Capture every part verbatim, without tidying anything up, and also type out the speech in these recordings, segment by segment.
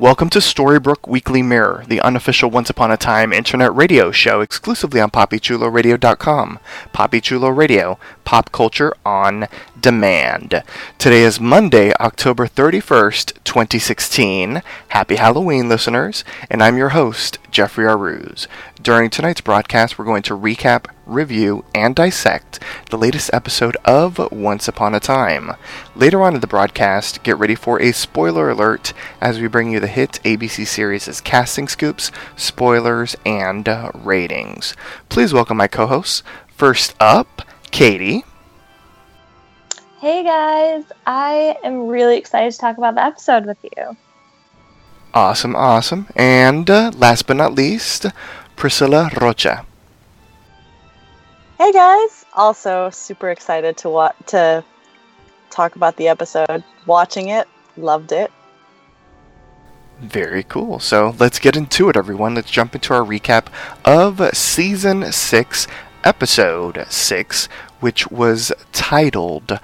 Welcome to Storybrooke Weekly Mirror, the unofficial Once Upon a Time internet radio show exclusively on Papa Chulo Radio dot com. Papa Chulo Radio, pop culture on demand. Today is Monday, October thirty-first, twenty sixteen. Happy Halloween, listeners, and I'm your host, Jeffrey Aruz. During tonight's broadcast, we're going to recap, review, and dissect the latest episode of Once Upon a Time. Later on in the broadcast, get ready for a spoiler alert as we bring you the hit A B C series' casting scoops, spoilers, and uh, ratings. Please welcome my co-hosts. First up, Katie. Hey guys, I am really excited to talk about the episode with you. Awesome, awesome. And uh, last but not least, Priscilla Rocha. Hey guys, also super excited to wa- to talk about the episode. Watching it, loved it. Very cool. So let's get into it, everyone. Let's jump into our recap of Season six, Episode six, which was titled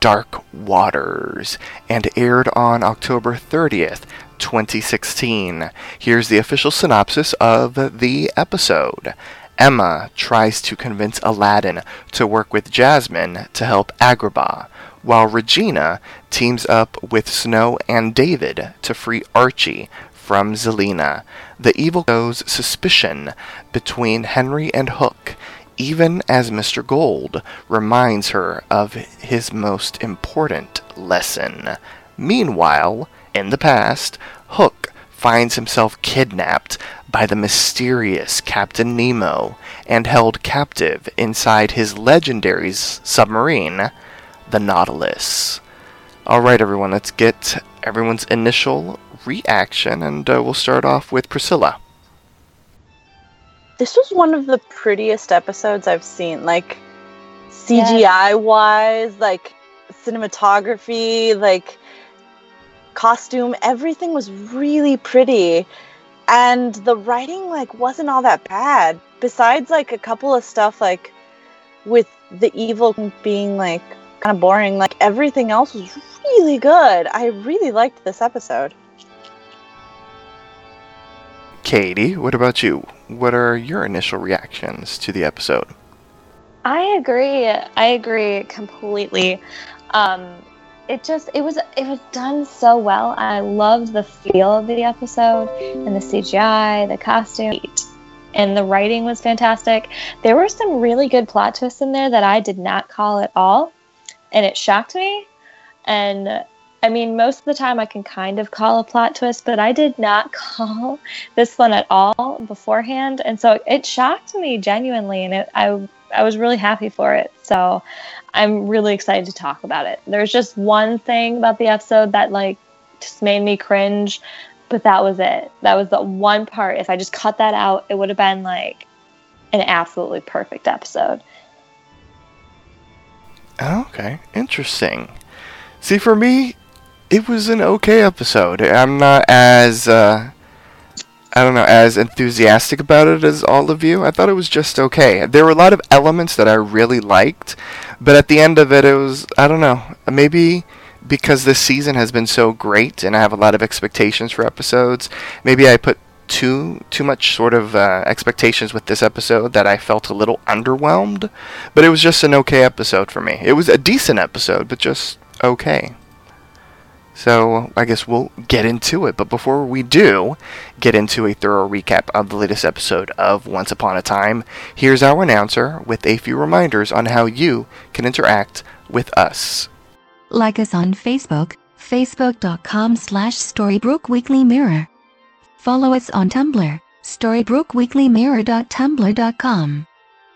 Dark Waters and aired on October thirtieth, twenty sixteen. Here's the official synopsis of the episode. Emma tries to convince Aladdin to work with Jasmine to help Agrabah, while Regina teams up with Snow and David to free Archie from Zelena. The evil shows suspicion between Henry and Hook, even as Mister Gold reminds her of his most important lesson. Meanwhile, in the past, Hook finds himself kidnapped by the mysterious Captain Nemo and held captive inside his legendary submarine, the Nautilus. Alright everyone, let's get everyone's initial reaction, and uh, we'll start off with Priscilla. This was one of the prettiest episodes I've seen, like C G I-wise, like cinematography, like costume, everything was really pretty, and the writing like wasn't all that bad, besides like a couple of stuff like with the evil being like kind of boring. Like everything else was really good. I really liked this episode. Katie, what about you? What are your initial reactions to the episode? I agree. I agree completely. Um, It just, it was, it was done so well. I loved the feel of the episode and the C G I, the costume, and the writing was fantastic. There were some really good plot twists in there that I did not call at all, and it shocked me. And I mean, most of the time I can kind of call a plot twist, but I did not call this one at all beforehand. And so it shocked me genuinely, and it, I, I was really happy for it. So I'm really excited to talk about it. There's just one thing about the episode that like just made me cringe, but that was it. That was the one part. If I just cut that out, it would have been like an absolutely perfect episode. Okay, interesting. See, for me, it was an okay episode. I'm not as uh, I don't know, as enthusiastic about it as all of you. I thought it was just okay. There were a lot of elements that I really liked, but at the end of it, it was, I don't know, maybe because this season has been so great and I have a lot of expectations for episodes, maybe I put too too much sort of uh, expectations with this episode that I felt a little underwhelmed. But it was just an okay episode for me. It was a decent episode, but just okay. So I guess we'll get into it. But before we do get into a thorough recap of the latest episode of Once Upon a Time, here's our announcer with a few reminders on how you can interact with us. Like us on Facebook, facebook.com slash Storybrooke Weekly Mirror. Follow us on Tumblr, storybrooke weekly mirror dot tumblr dot com.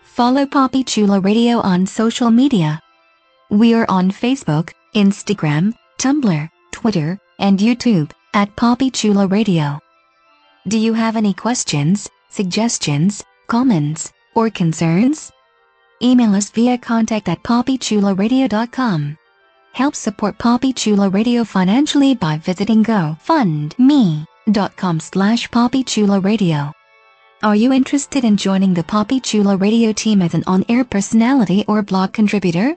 Follow Papa Chulo Radio on social media. We are on Facebook, Instagram, Tumblr, Twitter, and YouTube at Papa Chulo Radio. Do you have any questions, suggestions, comments, or concerns? Email us via contact at papachuloradio dot com. Help support Papa Chulo Radio financially by visiting gofundme.com slash Papa Chulo Radio. Are you interested in joining the Papa Chulo Radio team as an on-air personality or blog contributor?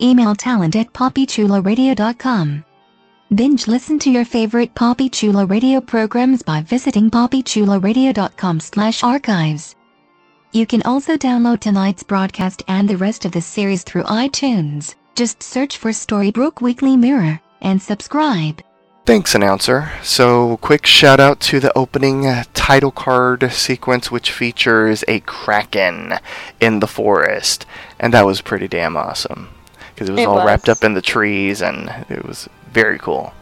Email talent at papachuloradio dot com. Binge listen to your favorite Papa Chulo Radio programs by visiting papachuloradio.com slash archives. You can also download tonight's broadcast and the rest of the series through iTunes. Just search for Storybrooke Weekly Mirror and subscribe. Thanks, announcer. So, quick shout out to the opening title card sequence, which features a kraken in the forest, and that was pretty damn awesome. Because it was it all was. wrapped up in the trees, and it was very cool.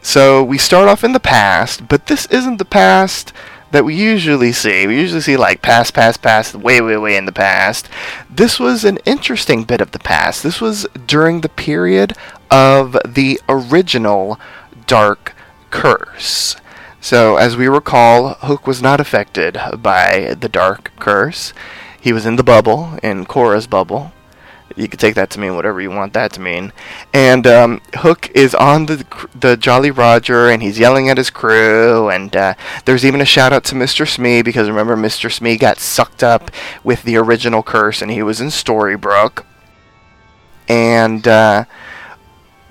So we start off in the past, but this isn't the past that we usually see. We usually see like past, past, past, way, way, way in the past. This was an interesting bit of the past. This was during the period of the original Dark Curse. So as we recall, Hook was not affected by the Dark Curse. He was in the bubble, in Korra's bubble. You can take that to mean whatever you want that to mean. And um, Hook is on the the Jolly Roger, and he's yelling at his crew. And uh, there's even a shout-out to Mister Smee, because remember, Mister Smee got sucked up with the original curse, and he was in Storybrooke. And uh,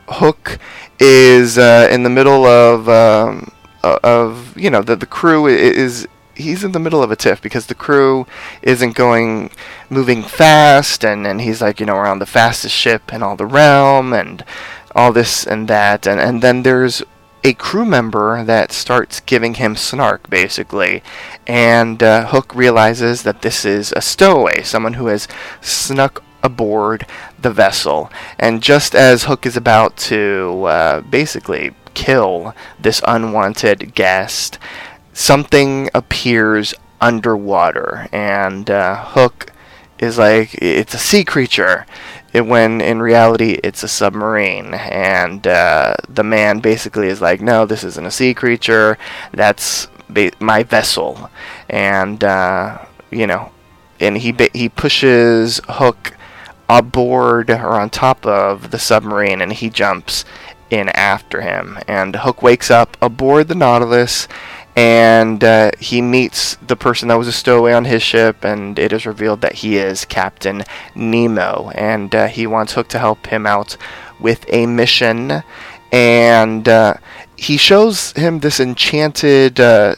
Hook is uh, in the middle of, um, of you know, the, the crew is... he's in the middle of a tiff because the crew isn't going, moving fast, and, and he's like, you know, we're on the fastest ship in all the realm, and all this and that, and, and then there's a crew member that starts giving him snark, basically, and uh, Hook realizes that this is a stowaway, someone who has snuck aboard the vessel, and just as Hook is about to uh, basically kill this unwanted guest, something appears underwater, and uh, Hook is like, it's a sea creature, it, when in reality it's a submarine, and uh, the man basically is like, no, this isn't a sea creature, that's ba- my vessel, and, uh, you know, and he ba- he pushes Hook aboard, or on top of the submarine, and he jumps in after him, and Hook wakes up aboard the Nautilus, and uh, he meets the person that was a stowaway on his ship, and it is revealed that he is Captain Nemo, and uh, he wants Hook to help him out with a mission, and uh, he shows him this enchanted uh,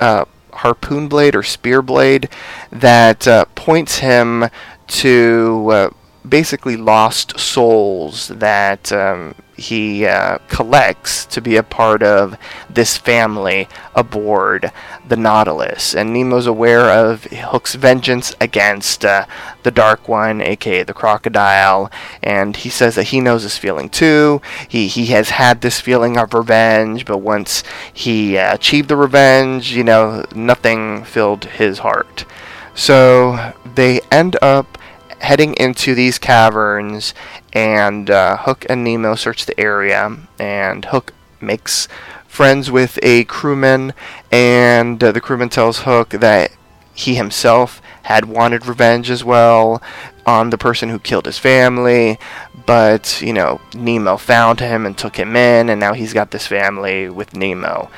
uh, harpoon blade or spear blade that uh, points him to uh, basically lost souls that um, he uh, collects to be a part of this family aboard the Nautilus. And Nemo's aware of Hook's vengeance against uh, the Dark One, aka the Crocodile, and he says that he knows this feeling too. He he has had this feeling of revenge, but once he uh, achieved the revenge, you know, nothing filled his heart. So they end up heading into these caverns, and uh, Hook and Nemo search the area, and Hook makes friends with a crewman, and uh, the crewman tells Hook that he himself had wanted revenge as well on the person who killed his family, but, you know, Nemo found him and took him in, and now he's got this family with Nemo.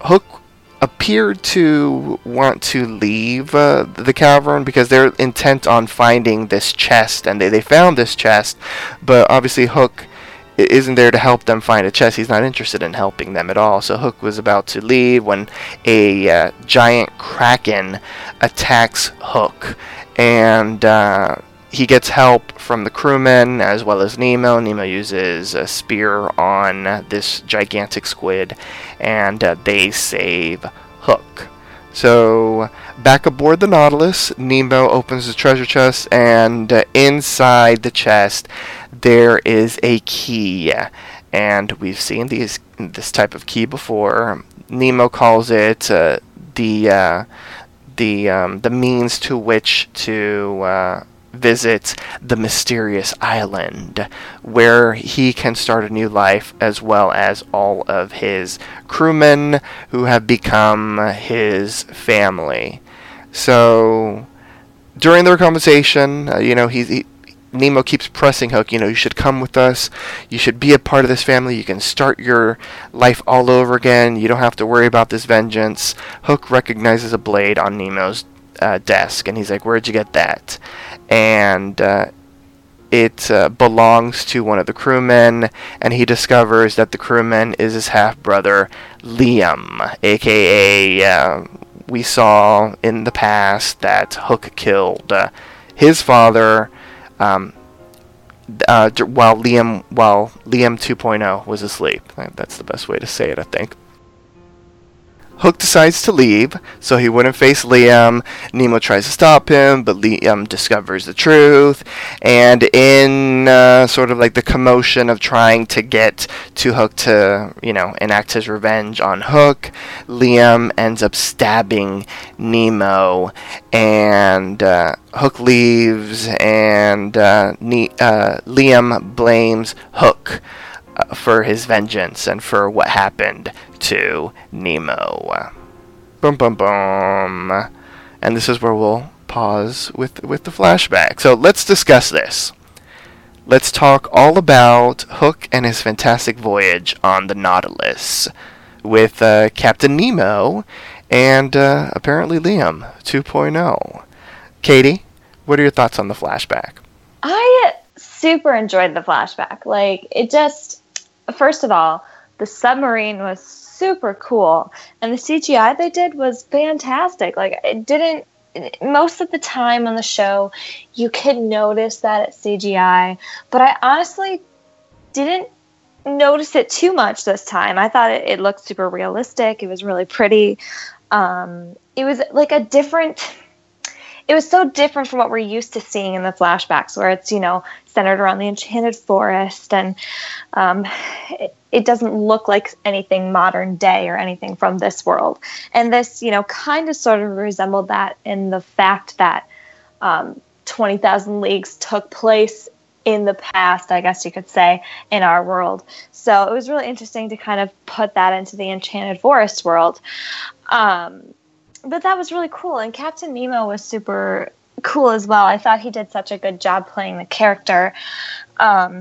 Hook appeared to want to leave uh, the cavern because they're intent on finding this chest, and they, they found this chest, but obviously Hook isn't there to help them find a chest. He's not interested in helping them at all. So Hook was about to leave when a uh, giant kraken attacks Hook, and uh, he gets help from the crewmen as well as Nemo. Nemo uses a spear on this gigantic squid, and uh, they save Hook. So, back aboard the Nautilus, Nemo opens the treasure chest, and uh, inside the chest there is a key. And we've seen these this type of key before. Nemo calls it uh, the uh, the um, the means to which to uh, visit the mysterious island, where he can start a new life, as well as all of his crewmen who have become his family. So during their conversation, uh, you know, he, he Nemo keeps pressing Hook, you know, you should come with us, you should be a part of this family, you can start your life all over again, you don't have to worry about this vengeance. Hook recognizes a blade on Nemo's uh, desk, and he's like, where'd you get that? And uh, it uh, belongs to one of the crewmen, and he discovers that the crewman is his half-brother, Liam, a k a Uh, we saw in the past that Hook killed uh, his father, Um, uh, while Liam, while Liam two point oh was asleep. That's the best way to say it, I think. Hook decides to leave so he wouldn't face Liam. Nemo tries to stop him, but Liam discovers the truth. And in uh, sort of like the commotion of trying to get to Hook to, you know, enact his revenge on Hook, Liam ends up stabbing Nemo. And uh, Hook leaves, and uh, ne- uh, Liam blames Hook Uh, for his vengeance and for what happened to Nemo. Boom, boom, boom. And this is where we'll pause with, with the flashback. So let's discuss this. Let's talk all about Hook and his fantastic voyage on the Nautilus with uh, Captain Nemo and uh, apparently Liam two point oh. Katie, what are your thoughts on the flashback? I super enjoyed the flashback. Like, it just... First of all, the submarine was super cool, and the C G I they did was fantastic. Like, it didn't, most of the time on the show, you could notice that it's C G I, but I honestly didn't notice it too much this time. I thought it, it looked super realistic. It was really pretty. Um, it was like a different... It was so different from what we're used to seeing in the flashbacks, where it's, you know, centered around the Enchanted Forest, and um, it, it doesn't look like anything modern day or anything from this world. And this, you know, kind of sort of resembled that in the fact that um, twenty thousand Leagues took place in the past, I guess you could say, in our world. So it was really interesting to kind of put that into the Enchanted Forest world. Um But that was really cool, and Captain Nemo was super cool as well. I thought he did such a good job playing the character. Um,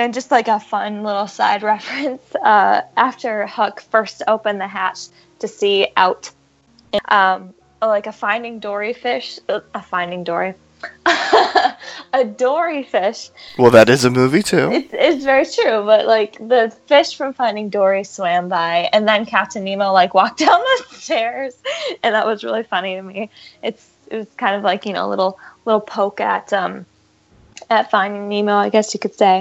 and just like a fun little side reference, uh, after Hook first opened the hatch to see out, um, like a Finding Dory fish, a Finding Dory, a dory fish. Well, that is a movie too. It's, it's very true, but like the fish from Finding Dory swam by, and then Captain Nemo like walked down the stairs, and that was really funny to me. It's it was kind of like, you know, a little little poke at um at Finding Nemo, I guess you could say,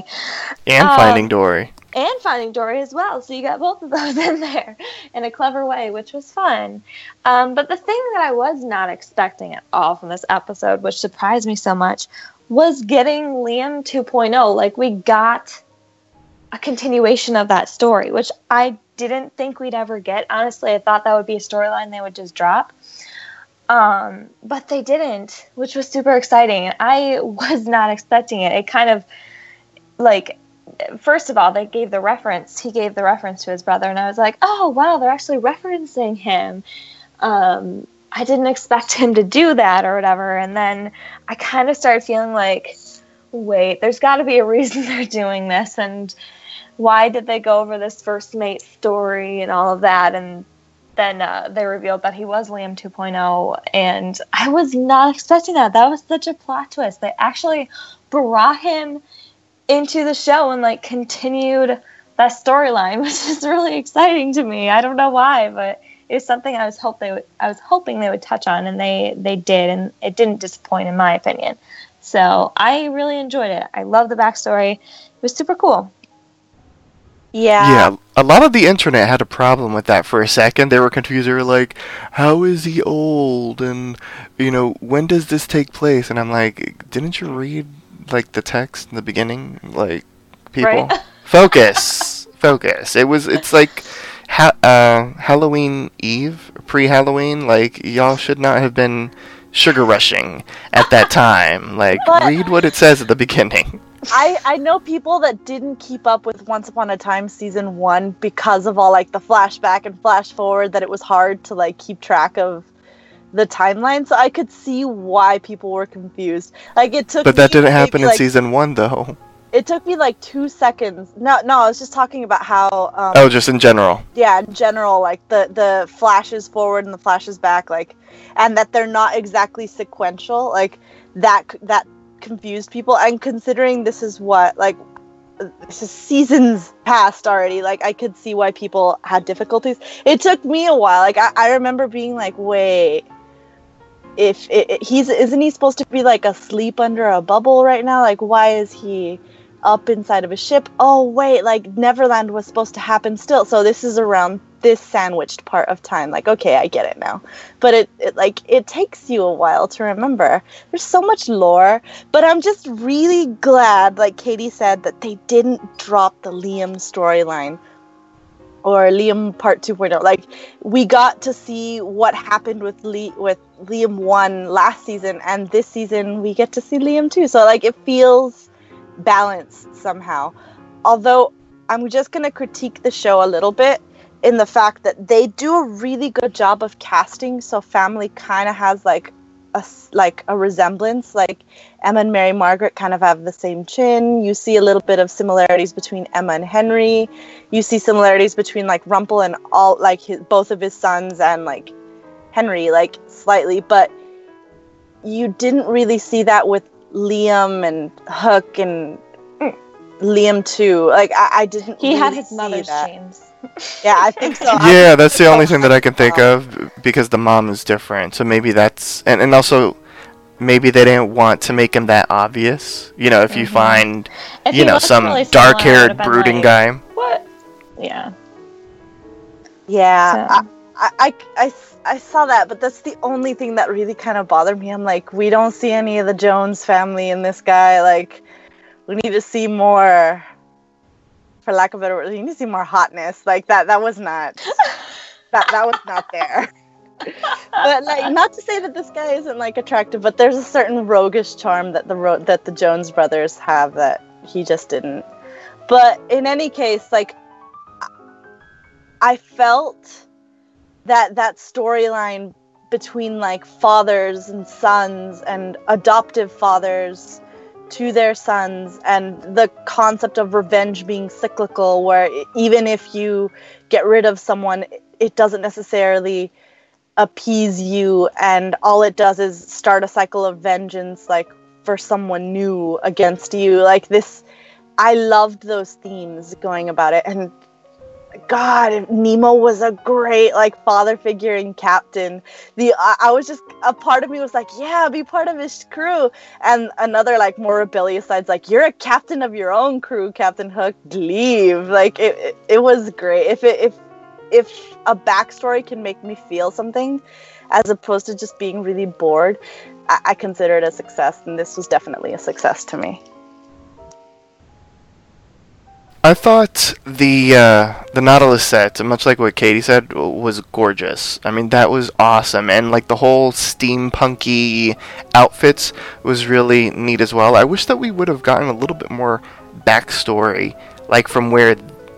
and um, Finding Dory, and Finding Dory as well. So you got both of those in there in a clever way, which was fun. Um, but the thing that I was not expecting at all from this episode, which surprised me so much, was getting Liam two point oh. Like, we got a continuation of that story, which I didn't think we'd ever get. Honestly, I thought that would be a storyline they would just drop. Um, but they didn't, which was super exciting. I was not expecting it. It kind of, like... First of all, they gave the reference. He gave the reference to his brother, and I was like, oh, wow, they're actually referencing him. Um, I didn't expect him to do that or whatever. And then I kind of started feeling like, wait, there's got to be a reason they're doing this, and why did they go over this first mate story and all of that? And then uh, they revealed that he was Liam two point oh, and I was not expecting that. That was such a plot twist. They actually brought him into the show and like continued that storyline, which is really exciting to me. I don't know why, but it was something I was hope they would, I was hoping they would touch on, and they they did, and it didn't disappoint in my opinion. So I really enjoyed it. I love the backstory. It was super cool. Yeah. Yeah. A lot of the internet had a problem with that for a second. They were confused. They were like, how is he old? And, you know, when does this take place? And I'm like, didn't you read, like, the text in the beginning? Like, people. Right? Focus. Focus. It was, it's like... Ha- uh, Halloween Eve, pre-Halloween, like, y'all should not have been sugar rushing at that time. Like, but read what it says at the beginning. I, I know people that didn't keep up with Once Upon a Time Season one because of all, like, the flashback and flash forward, that it was hard to, like, keep track of the timeline. So I could see why people were confused. Like, it took But that didn't happen maybe, in like, Season one, though. It took me like two seconds. No, no, I was just talking about how... Um, oh, just in general. Yeah, in general, like the, the flashes forward and the flashes back, like, and that they're not exactly sequential, like that that confused people. And considering this is what, like, this is seasons past already, like, I could see why people had difficulties. It took me a while. Like, I, I remember being like, wait... If it, it, he's isn't he supposed to be like asleep under a bubble right now? Like, why is he up inside of a ship? Oh wait, like Neverland was supposed to happen still. So this is around this sandwiched part of time. Like, okay, I get it now. But it, it like it takes you a while to remember. There's so much lore. But I'm just really glad, like Katie said, that they didn't drop the Liam storyline. Or Liam Part two point oh. Like, we got to see what happened with Lee, with Liam one last season, and this season we get to see Liam two. So, like, it feels balanced somehow. Although, I'm just going to critique the show a little bit in the fact that they do a really good job of casting, so family kind of has, like, a, like, a resemblance. Like, Emma and Mary Margaret kind of have the same chin. You see a little bit of similarities between Emma and Henry. You see similarities between, like, Rumpel and all, like, his, both of his sons and, like, Henry, like, slightly. But you didn't really see that with Liam and Hook and mm. Liam, too. Like, I, I didn't He really had his mother's chains. Yeah, I think so. Yeah, that's the only thing that I can think of, because the mom is different. So maybe that's... And, and also... Maybe they didn't want to make him that obvious. You know, if mm-hmm. you find, if you know, some really dark-haired, brooding like, guy. What? Yeah. Yeah. So. I, I, I, I saw that, but that's the only thing that really kind of bothered me. I'm like, we don't see any of the Jones family in this guy. Like, we need to see more, for lack of a better word, we need to see more hotness. Like, that, that was not, that, that was not there. But like, not to say that this guy isn't like attractive, but there's a certain roguish charm that the ro- that the Jones brothers have that he just didn't. But in any case, like, I felt that that storyline between like fathers and sons and adoptive fathers to their sons, and the concept of revenge being cyclical, where even if you get rid of someone, it doesn't necessarily appease you, and all it does is start a cycle of vengeance, like for someone new against you. Like this, I loved those themes going about it. And God, Nemo was a great like father figure and captain. The I, I was just, a part of me was like, yeah, be part of his crew. And another like more rebellious side's like, you're a captain of your own crew, Captain Hook. Leave. Like it, it, it was great. If it, if If a backstory can make me feel something, as opposed to just being really bored, I, I consider it a success, and this was definitely a success to me. I thought the uh, the Nautilus set, much like what Katie said, was gorgeous. I mean, that was awesome, and like the whole steampunky outfits was really neat as well. I wish that we would have gotten a little bit more backstory, like from where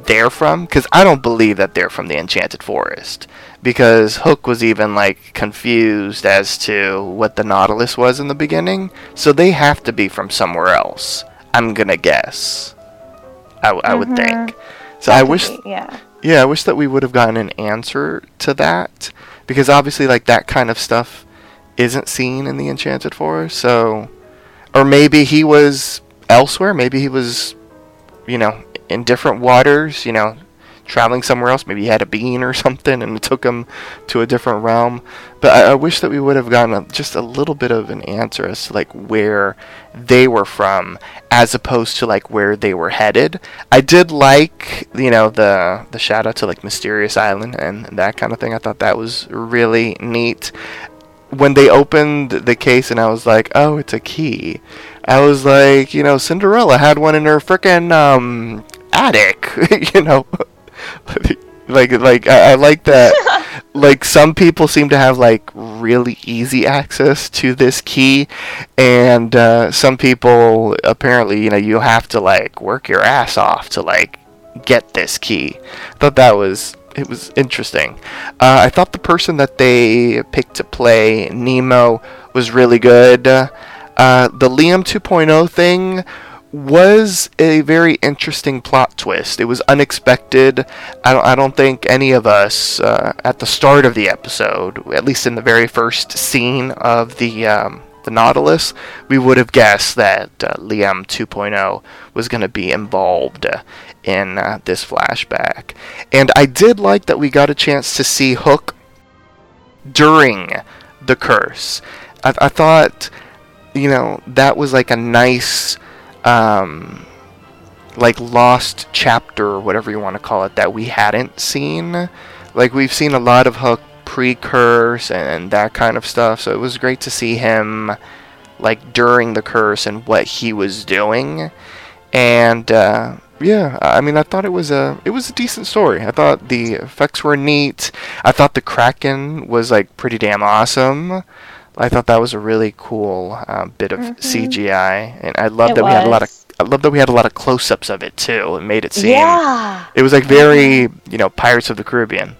they're from, because I don't believe that they're from the Enchanted Forest, because Hook was even like confused as to what the Nautilus was in the beginning, so they have to be from somewhere else, I'm gonna guess. I, I mm-hmm. would think so. Definitely, I wish yeah yeah I wish that we would have gotten an answer to that, because obviously like that kind of stuff isn't seen in the Enchanted Forest. So, or maybe he was elsewhere, maybe he was, you know, in different waters, you know, traveling somewhere else. Maybe he had a bean or something and it took him to a different realm. But I, I wish that we would have gotten a, just a little bit of an answer as to like where they were from as opposed to like where they were headed. I did like, you know, the the shout out to like Mysterious Island and that kind of thing. I thought that was really neat. When they opened the case and I was like, oh, it's a key. I was like, you know, Cinderella had one in her frickin' um, attic, you know. like, like I, I like that. Like, some people seem to have, like, really easy access to this key. And uh, some people, apparently, you know, you have to, like, work your ass off to, like, get this key. I thought that was... It was interesting. Uh, I thought the person that they picked to play Nemo was really good. Uh, the Liam two point oh thing was a very interesting plot twist. It was unexpected. I don't, I don't think any of us uh, at the start of the episode, at least in the very first scene of the um, the Nautilus, we would have guessed that uh, Liam two point oh was going to be involved uh, in uh, this flashback. And I did like that we got a chance to see Hook during the curse. I, I thought, you know, that was like a nice, um, like lost chapter, or whatever you want to call it, that we hadn't seen. Like, we've seen a lot of Hook pre-curse and that kind of stuff, so it was great to see him, like, during the curse and what he was doing. And, uh, yeah, I mean, I thought it was a it was a decent story. I thought the effects were neat. I thought the Kraken was, like, pretty damn awesome. I thought that was a really cool uh, bit of mm-hmm. C G I, and I love that was. we had a lot of I love that we had a lot of close-ups of it too. It made it seem yeah. it was like very, you know, Pirates of the Caribbean.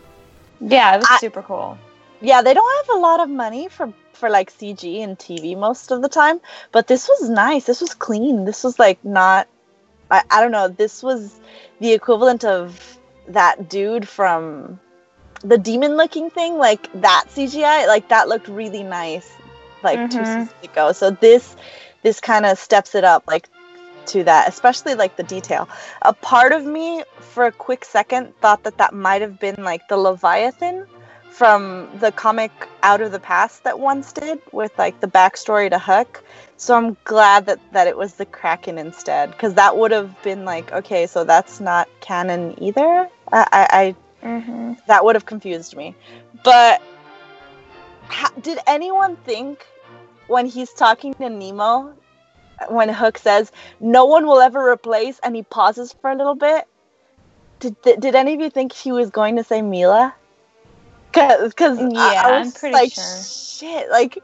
Yeah, it was I, super cool. Yeah, they don't have a lot of money for for like C G and T V most of the time, but this was nice. This was clean. This was like not. I, I don't know, this was the equivalent of that dude from the demon-looking thing, like that C G I, like that looked really nice, like mm-hmm. two seasons ago. So this this kind of steps it up, like, to that, especially, like, the detail. A part of me, for a quick second, thought that that might have been, like, the Leviathan from the comic Out of the Past that once did, with, like, the backstory to Hook. So I'm glad that, that it was the Kraken instead, because that would have been like, okay, so that's not canon either. I, I, I mm-hmm. That would have confused me. But ha- did anyone think when he's talking to Nemo, when Hook says, no one will ever replace, and he pauses for a little bit, did, th- did any of you think he was going to say Mila? Because yeah, I, I was I'm pretty like, sure. Shit, like...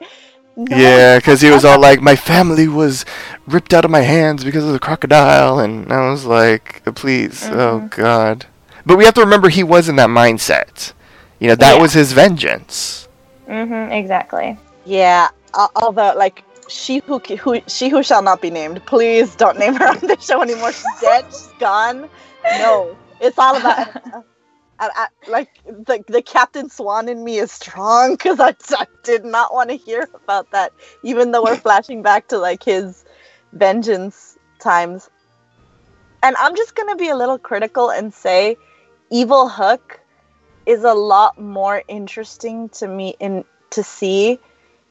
No. Yeah, because he was all like, my family was ripped out of my hands because of the crocodile, and I was like, please, mm-hmm. oh god. But we have to remember he was in that mindset. You know, that yeah. was his vengeance. Mm-hmm, exactly. Yeah, uh, although, like, she who, who she who shall not be named, please don't name her on the show anymore. She's dead, she's gone. No, it's all about... Uh, I, I, like, the the Captain Swan in me is strong, because I, I did not want to hear about that, even though we're flashing back to, like, his vengeance times. And I'm just going to be a little critical and say Evil Hook is a lot more interesting to me in to see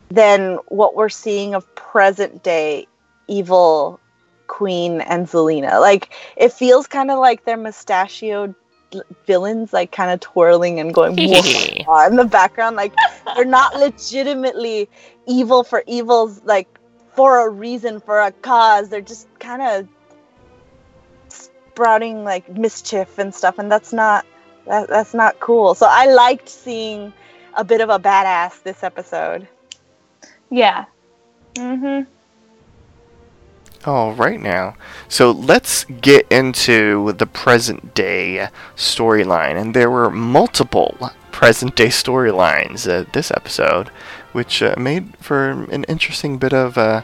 than what we're seeing of present-day Evil Queen and Zelena. Like, it feels kind of like they're mustachioed villains, like, kind of twirling and going in the background, like, they're not legitimately evil for evils, like, for a reason, for a cause. They're just kind of sprouting, like, mischief and stuff, and that's not that, that's not cool. So I liked seeing a bit of a badass this episode. Yeah. Mm-hmm. All right, now, so let's get into the present-day storyline, and there were multiple present-day storylines uh, this episode, which uh, made for an interesting bit of, uh,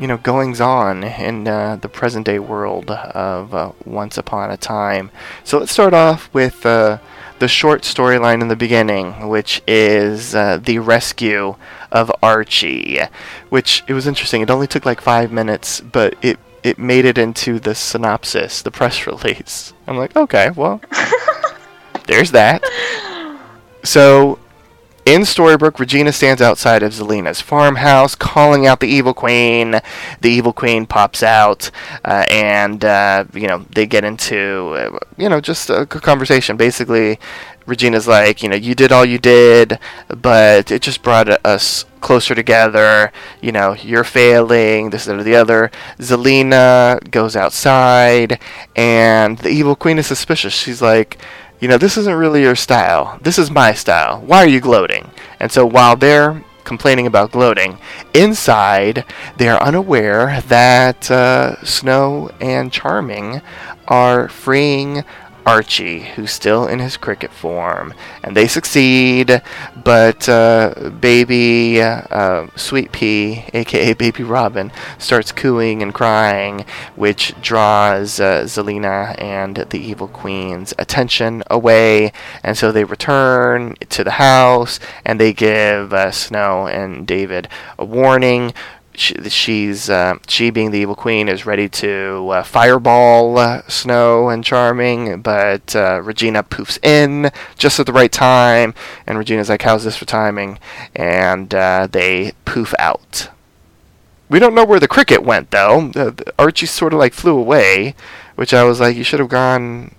you know, goings-on in uh, the present-day world of uh, Once Upon a Time. So let's start off with uh, the short storyline in the beginning, which is uh, the rescue of Archie, which, it was interesting. It only took like five minutes, but it, it made it into the synopsis, the press release. I'm like, okay, well, There's that. So, in Storybrooke, Regina stands outside of Zelena's farmhouse, calling out the Evil Queen. The Evil Queen pops out, uh, and, uh, you know, they get into, uh, you know, just a conversation. Basically, Regina's like, you know, you did all you did, but it just brought us closer together. You know, you're failing, this, that, or the other. Zelena goes outside, and the Evil Queen is suspicious. She's like, you know, this isn't really your style. This is my style. Why are you gloating? And so while they're complaining about gloating, inside, they are unaware that uh, Snow and Charming are freeing Archie, who's still in his cricket form, and they succeed, but uh, baby uh, Sweet Pea, aka Baby Robin, starts cooing and crying, which draws uh, Zelena and the Evil Queen's attention away, and so they return to the house, and they give uh, Snow and David a warning. She's uh, she being the Evil Queen is ready to uh, fireball uh, Snow and Charming, but uh, Regina poofs in just at the right time, and Regina's like, "How's this for timing?" And uh, they poof out. We don't know where the cricket went though. Uh, Archie sort of like flew away, which I was like, "You should have gone."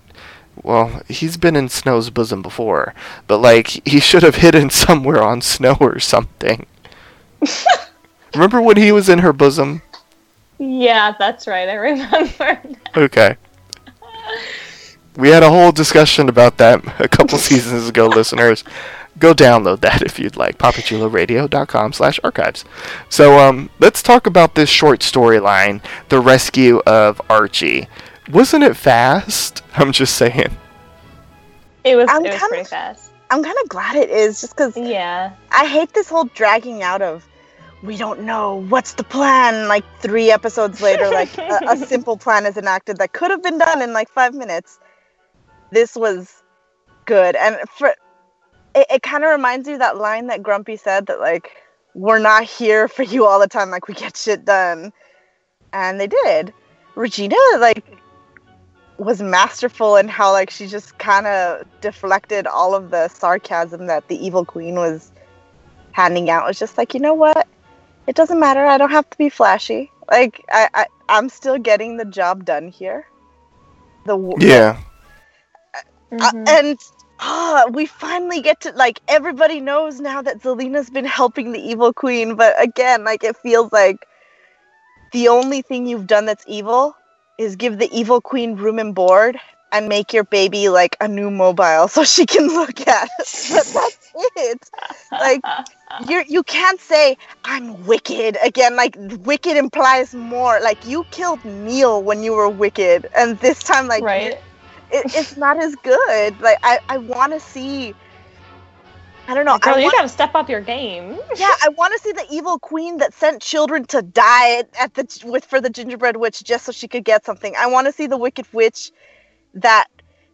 Well, he's been in Snow's bosom before, but like he should have hidden somewhere on Snow or something. Remember when he was in her bosom? Yeah, that's right. I remember that. Okay. We had a whole discussion about that a couple seasons ago, listeners. Go download that if you'd like. papachuloradio.com slash archives. So um, let's talk about this short storyline, The Rescue of Archie. Wasn't it fast? I'm just saying. It was, it was pretty fast. I'm kind of glad it is, just because yeah. I hate this whole dragging out of we don't know, what's the plan? Like, three episodes later, like, a, a simple plan is enacted that could have been done in, like, five minutes. This was good. And for, it, it kind of reminds you that line that Grumpy said that, like, we're not here for you all the time. Like, we get shit done. And they did. Regina, like, was masterful in how, like, she just kind of deflected all of the sarcasm that the Evil Queen was handing out. It was just like, you know what? It doesn't matter. I don't have to be flashy. Like, I, I, I'm still getting the job done here. The yeah. Uh, mm-hmm. uh, and oh, we finally get to, like, everybody knows now that Zelena's been helping the Evil Queen. But again, like, it feels like the only thing you've done that's evil is give the Evil Queen room and board and make your baby, like, a new mobile so she can look at it. But that's it. Like, You you can't say, I'm wicked. Again, like, wicked implies more. Like, you killed Neil when you were wicked. And this time, like, right. it, it, it's not as good. Like, I, I want to see, I don't know. Girl, I you want, gotta step up your game. Yeah, I want to see the Evil Queen that sent children to die at the with for the gingerbread witch just so she could get something. I want to see the wicked witch that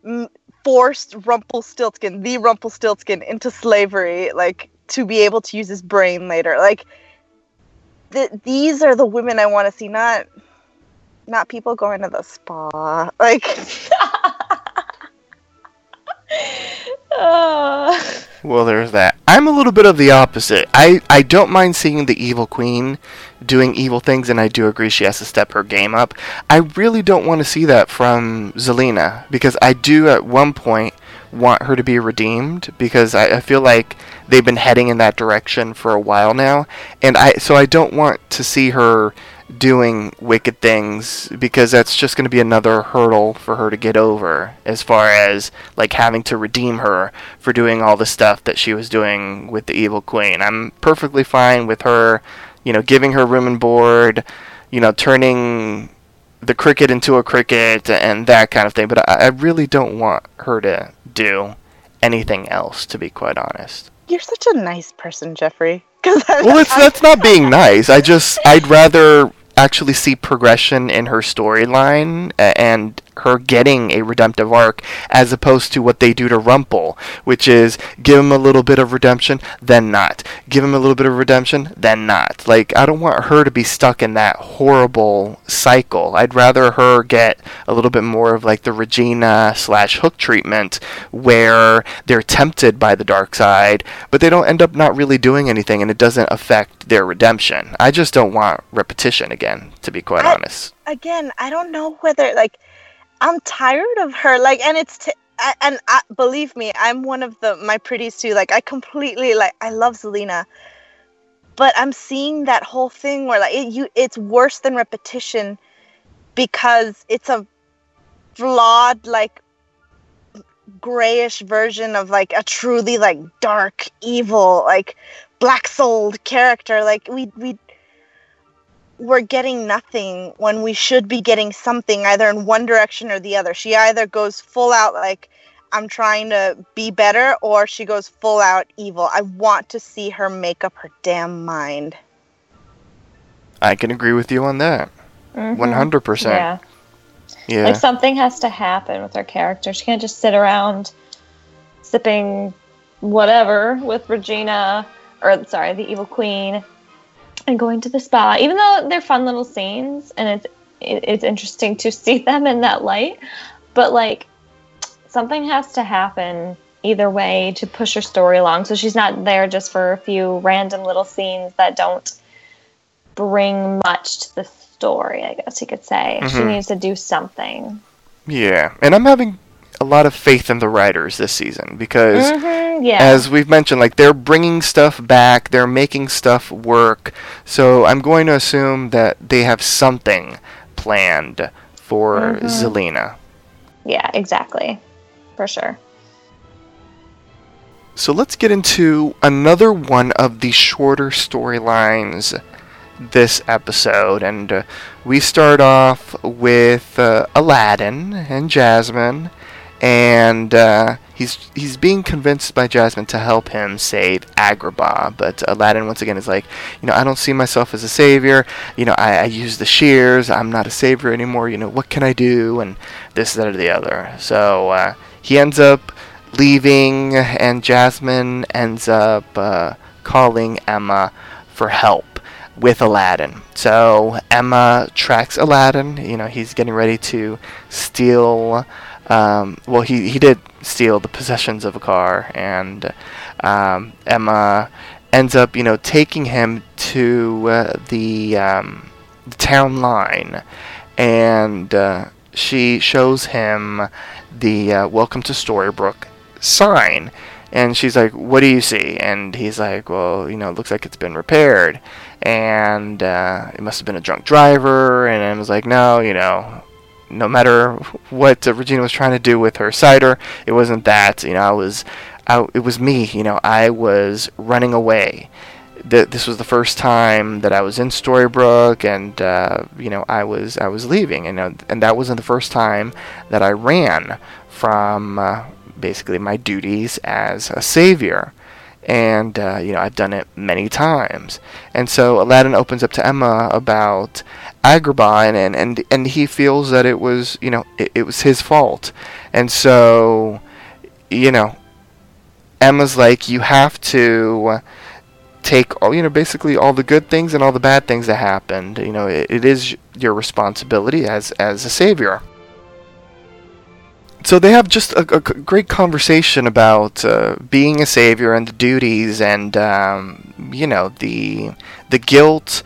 m- forced Rumpelstiltskin, the Rumpelstiltskin, into slavery. Like, to be able to use his brain later. Like, th- these are the women I want to see, not not people going to the spa. Like, oh. Well, there's that. I'm a little bit of the opposite. I, I don't mind seeing the Evil Queen doing evil things, and I do agree she has to step her game up. I really don't want to see that from Zelena, because I do at one point want her to be redeemed, because I, I feel like they've been heading in that direction for a while now, and I so I don't want to see her doing wicked things, because that's just going to be another hurdle for her to get over, as far as like having to redeem her for doing all the stuff that she was doing with the Evil Queen. I'm perfectly fine with her, you know, giving her room and board, you know, turning the cricket into a cricket and that kind of thing, but I, I really don't want her to do anything else, to be quite honest. You're such a nice person, Jeffrey. Well, it's, that's not being nice. I just, I'd rather actually see progression in her storyline and her getting a redemptive arc, as opposed to what they do to Rumple, which is give him a little bit of redemption, then not. Give him a little bit of redemption, then not. Like, I don't want her to be stuck in that horrible cycle. I'd rather her get a little bit more of like the Regina slash Hook treatment, where they're tempted by the dark side, but they don't end up not really doing anything, and it doesn't affect their redemption. I just don't want repetition again, to be quite I, honest. Again, I don't know whether, like, I'm tired of her, like, and it's, t- I, and I, believe me, I'm one of the, my pretties too, like, I completely, like, I love Zelena, but I'm seeing that whole thing where, like, it, you, it's worse than repetition, because it's a flawed, like, grayish version of, like, a truly, like, dark, evil, like, black-souled character. Like, we, we, we're getting nothing when we should be getting something, either in one direction or the other. She either goes full out, like, I'm trying to be better, or she goes full out evil. I want to see her make up her damn mind. I can agree with you on that. Mm-hmm. one hundred percent. Yeah. Yeah. Like, something has to happen with her character. She can't just sit around sipping whatever with Regina, or sorry, the Evil Queen, and going to the spa. Even though they're fun little scenes, and it's it, it's interesting to see them in that light, but like, something has to happen either way to push her story along. So she's not there just for a few random little scenes that don't bring much to the story, I guess you could say. Mm-hmm. She needs to do something. Yeah, and I'm having a lot of faith in the writers this season, because mm-hmm, yeah. as we've mentioned, like, they're bringing stuff back, they're making stuff work, so I'm going to assume that they have something planned for mm-hmm. Zelena. Yeah, exactly. For sure. So let's get into another one of the shorter storylines this episode, and uh, we start off with uh, Aladdin and Jasmine, and uh, he's he's being convinced by Jasmine to help him save Agrabah, but Aladdin once again is like, you know, I don't see myself as a savior, you know, I, I use the shears, I'm not a savior anymore, you know, what can I do, and this, that, or the other. So uh, he ends up leaving, and Jasmine ends up uh, calling Emma for help with Aladdin. So Emma tracks Aladdin. You know, he's getting ready to steal, um, well, he, he did steal the possessions of a car, and um, Emma ends up, you know, taking him to uh, the, um, the town line, and uh, she shows him the uh, Welcome to Storybrooke sign, and she's like, what do you see? And he's like, well, you know, it looks like it's been repaired, and uh, it must have been a drunk driver. And I was like, no, you know, no matter what uh, Regina was trying to do with her cider, it wasn't that, you know, I was, I, it was me, you know, I was running away. Th- this was the first time that I was in Storybrooke, and, uh, you know, I was, I was leaving, and, uh, and that wasn't the first time that I ran from, uh, basically my duties as a savior. And, uh, you know, I've done it many times. And so Aladdin opens up to Emma about Agrabah, and, and, and, and he feels that it was, you know, it, it was his fault. And so, you know, Emma's like, you have to take all, you know, basically all the good things and all the bad things that happened. You know, it, it is your responsibility as, as a savior. So they have just a, a great conversation about uh, being a savior and the duties, and um, you know, the the guilt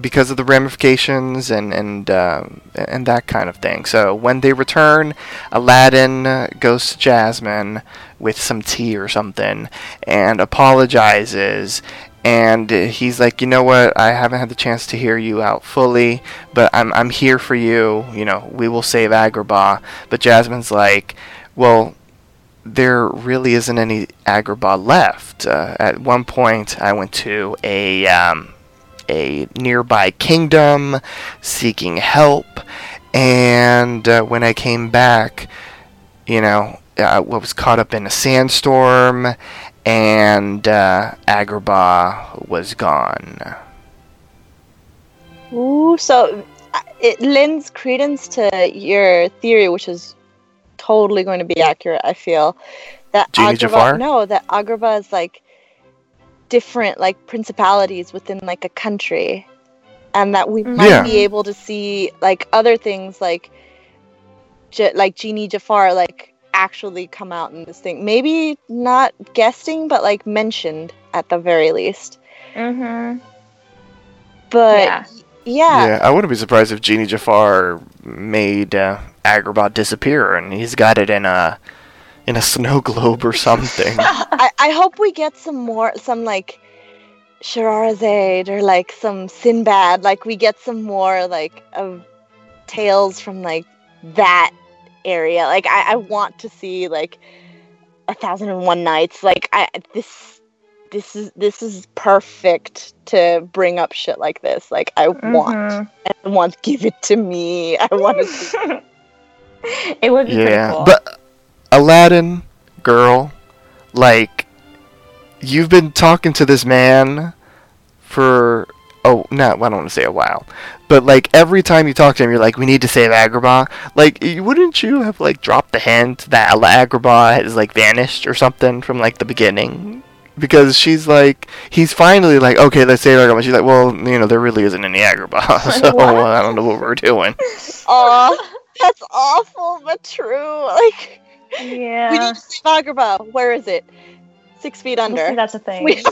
because of the ramifications, and and uh, and that kind of thing. So when they return, Aladdin goes to Jasmine with some tea or something and apologizes. And he's like, you know what, I haven't had the chance to hear you out fully, but I'm I'm here for you, you know, we will save Agrabah. But Jasmine's like, well, there really isn't any Agrabah left. Uh, at one point, I went to a, um, a nearby kingdom seeking help, and uh, when I came back, you know, I was caught up in a sandstorm, and uh, Agrabah was gone. Ooh, so it lends credence to your theory, which is totally going to be accurate, I feel. That Genie Agrabah, Jafar? No, that Agrabah is like different, like principalities within like a country, and that we might yeah. be able to see like other things like ge- like Genie Jafar like actually come out in this thing. Maybe not guesting, but like mentioned at the very least. Mm-hmm. But yeah. yeah. Yeah, I wouldn't be surprised if Genie Jafar made uh, Agrabah disappear, and he's got it in a in a snow globe or something. I, I hope we get some more, some like Scheherazade or like some Sinbad. Like we get some more like of tales from like that area. Like I, I want to see like a thousand and one nights. Like I this. This is this is perfect to bring up shit like this. Like I mm-hmm. want, I want give it to me. I want to. See it. It would be yeah, pretty cool. But Aladdin, girl, like you've been talking to this man for oh no, I don't want to say a while, but like every time you talk to him, you're like, we need to save Agrabah. Like wouldn't you have like dropped the hint that Agrabah has like vanished or something from like the beginning? Because she's like, he's finally like, okay, let's save Agrabah. She's like, well, you know, there really isn't any Agrabah, so what? I don't know what we're doing. Aw, that's awful, but true. Like, yeah. We need to save Agrabah. Where is it? Six feet under. We'll that's a thing. We-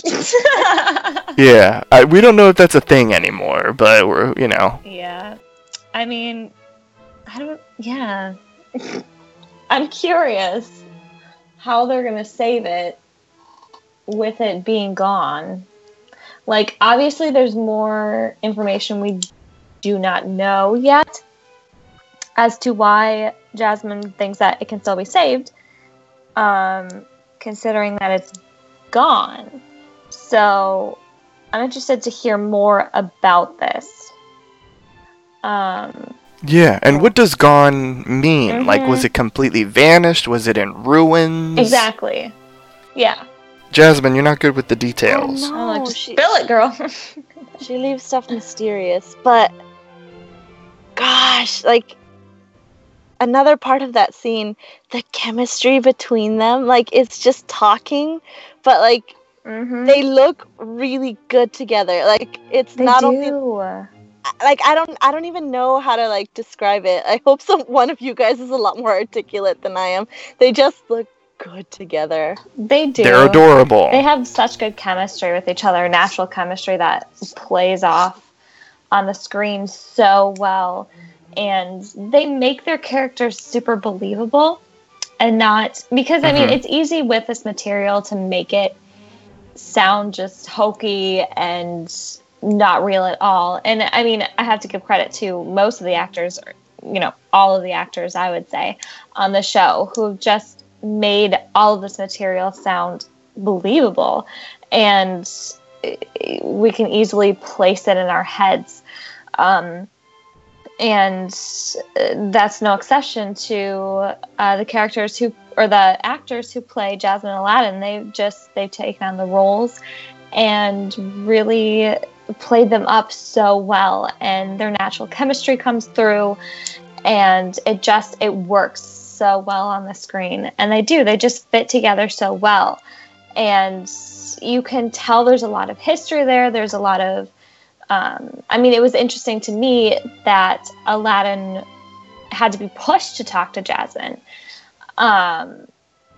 yeah, I, we don't know if that's a thing anymore, but we're, you know. Yeah, I mean, I don't. Yeah, I'm curious how they're gonna save it. With it being gone, like obviously there's more information we do not know yet as to why Jasmine thinks that it can still be saved, um, considering that it's gone. So I'm interested to hear more about this. Um, yeah, and what does gone mean? Mm-hmm. Like, was it completely vanished? Was it in ruins? Exactly. Yeah. Jasmine, you're not good with the details. Oh, no. I'm like, just she, spill it, girl. She leaves stuff mysterious, but gosh, like another part of that scene, the chemistry between them, like it's just talking, but like mm-hmm. they look really good together. Like it's they not do. only like I don't I don't even know how to like describe it. I hope some one of you guys is a lot more articulate than I am. They just look good together. They do. They're adorable. They have such good chemistry with each other, natural chemistry that plays off on the screen so well. And they make their characters super believable and not... Because, I mm-hmm. mean, it's easy with this material to make it sound just hokey and not real at all. And, I mean, I have to give credit to most of the actors, you know, all of the actors, I would say, on the show who have just made all of this material sound believable, and we can easily place it in our heads. Um, and that's no exception to uh, the characters who, or the actors who play Jasmine and Aladdin. They've just, they've taken on the roles and really played them up so well, and their natural chemistry comes through, and it just, it works so well on the screen. And they do, they just fit together so well, and you can tell there's a lot of history there. There's a lot of um, I mean, it was interesting to me that Aladdin had to be pushed to talk to Jasmine, um,